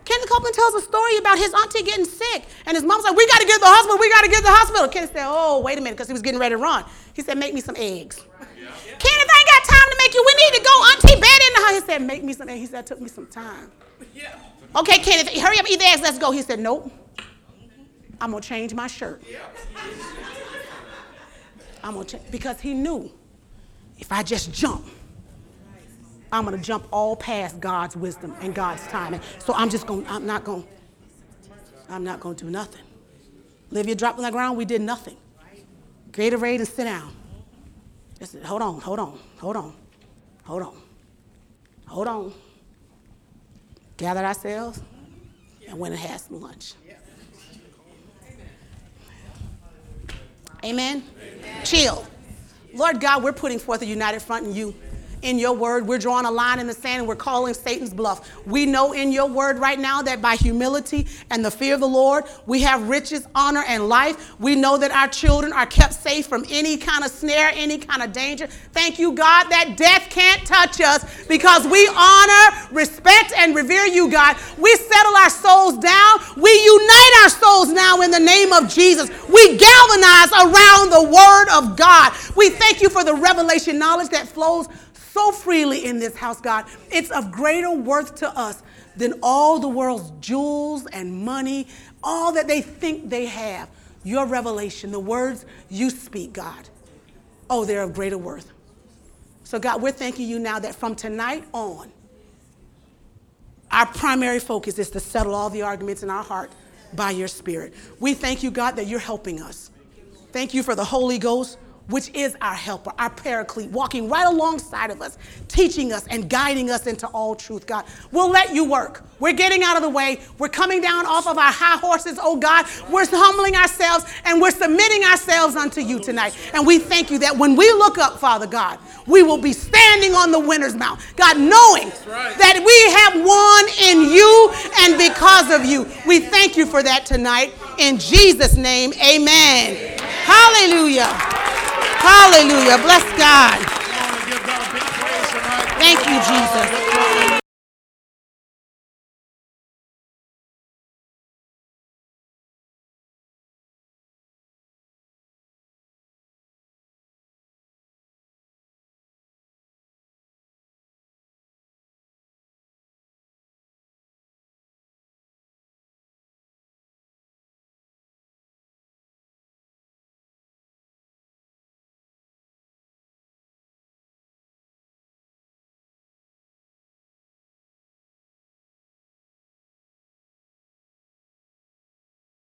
Kenneth Copeland tells a story about his auntie getting sick. And his mom's like, we got to get to the hospital. We got to get to the hospital. Kenneth said, oh, wait a minute, because he was getting ready to run. He said, make me some eggs. Yeah. Kenneth, I ain't got time to make you. We need to go. Auntie bed in the house. He said, make me some eggs. He said, it took me some time. Yeah. Okay, Kenneth, hurry up, eat the eggs. Let's go. He said, nope. I'm going to change my shirt. Yeah. I'm going to because he knew if I just jump, I'm going to jump all past God's wisdom and God's timing. So I'm not going to do nothing. Olivia dropped on the ground. We did nothing. Gatorade and sit down. Just hold on. Gathered ourselves and went and had some lunch. Amen? Amen. Chill. Lord God, we're putting forth a united front in you. In your word, we're drawing a line in the sand and we're calling Satan's bluff. We know in your word right now that by humility and the fear of the Lord, we have riches, honor, and life. We know that our children are kept safe from any kind of snare, any kind of danger. Thank you, God, that death can't touch us because we honor, respect, and revere you, God. We settle our souls down. We unite our souls now in the name of Jesus. We galvanize around the word of God. We thank you for the revelation knowledge that flows so freely in this house, God. It's of greater worth to us than all the world's jewels and money, all that they think they have. Your revelation, the words you speak, God, oh, they're of greater worth. So, God, we're thanking you now that from tonight on, our primary focus is to settle all the arguments in our heart by your Spirit. We thank you, God, that you're helping us. Thank you for the Holy Ghost, which is our helper, our paraclete, walking right alongside of us, teaching us and guiding us into all truth, God. We'll let you work. We're getting out of the way. We're coming down off of our high horses, oh God. We're humbling ourselves and we're submitting ourselves unto you tonight. And we thank you that when we look up, Father God, we will be standing on the winner's mount, God, knowing that we have won in you and because of you. We thank you for that tonight. In Jesus' name, amen. Hallelujah. Hallelujah. Bless God. Thank you, Jesus.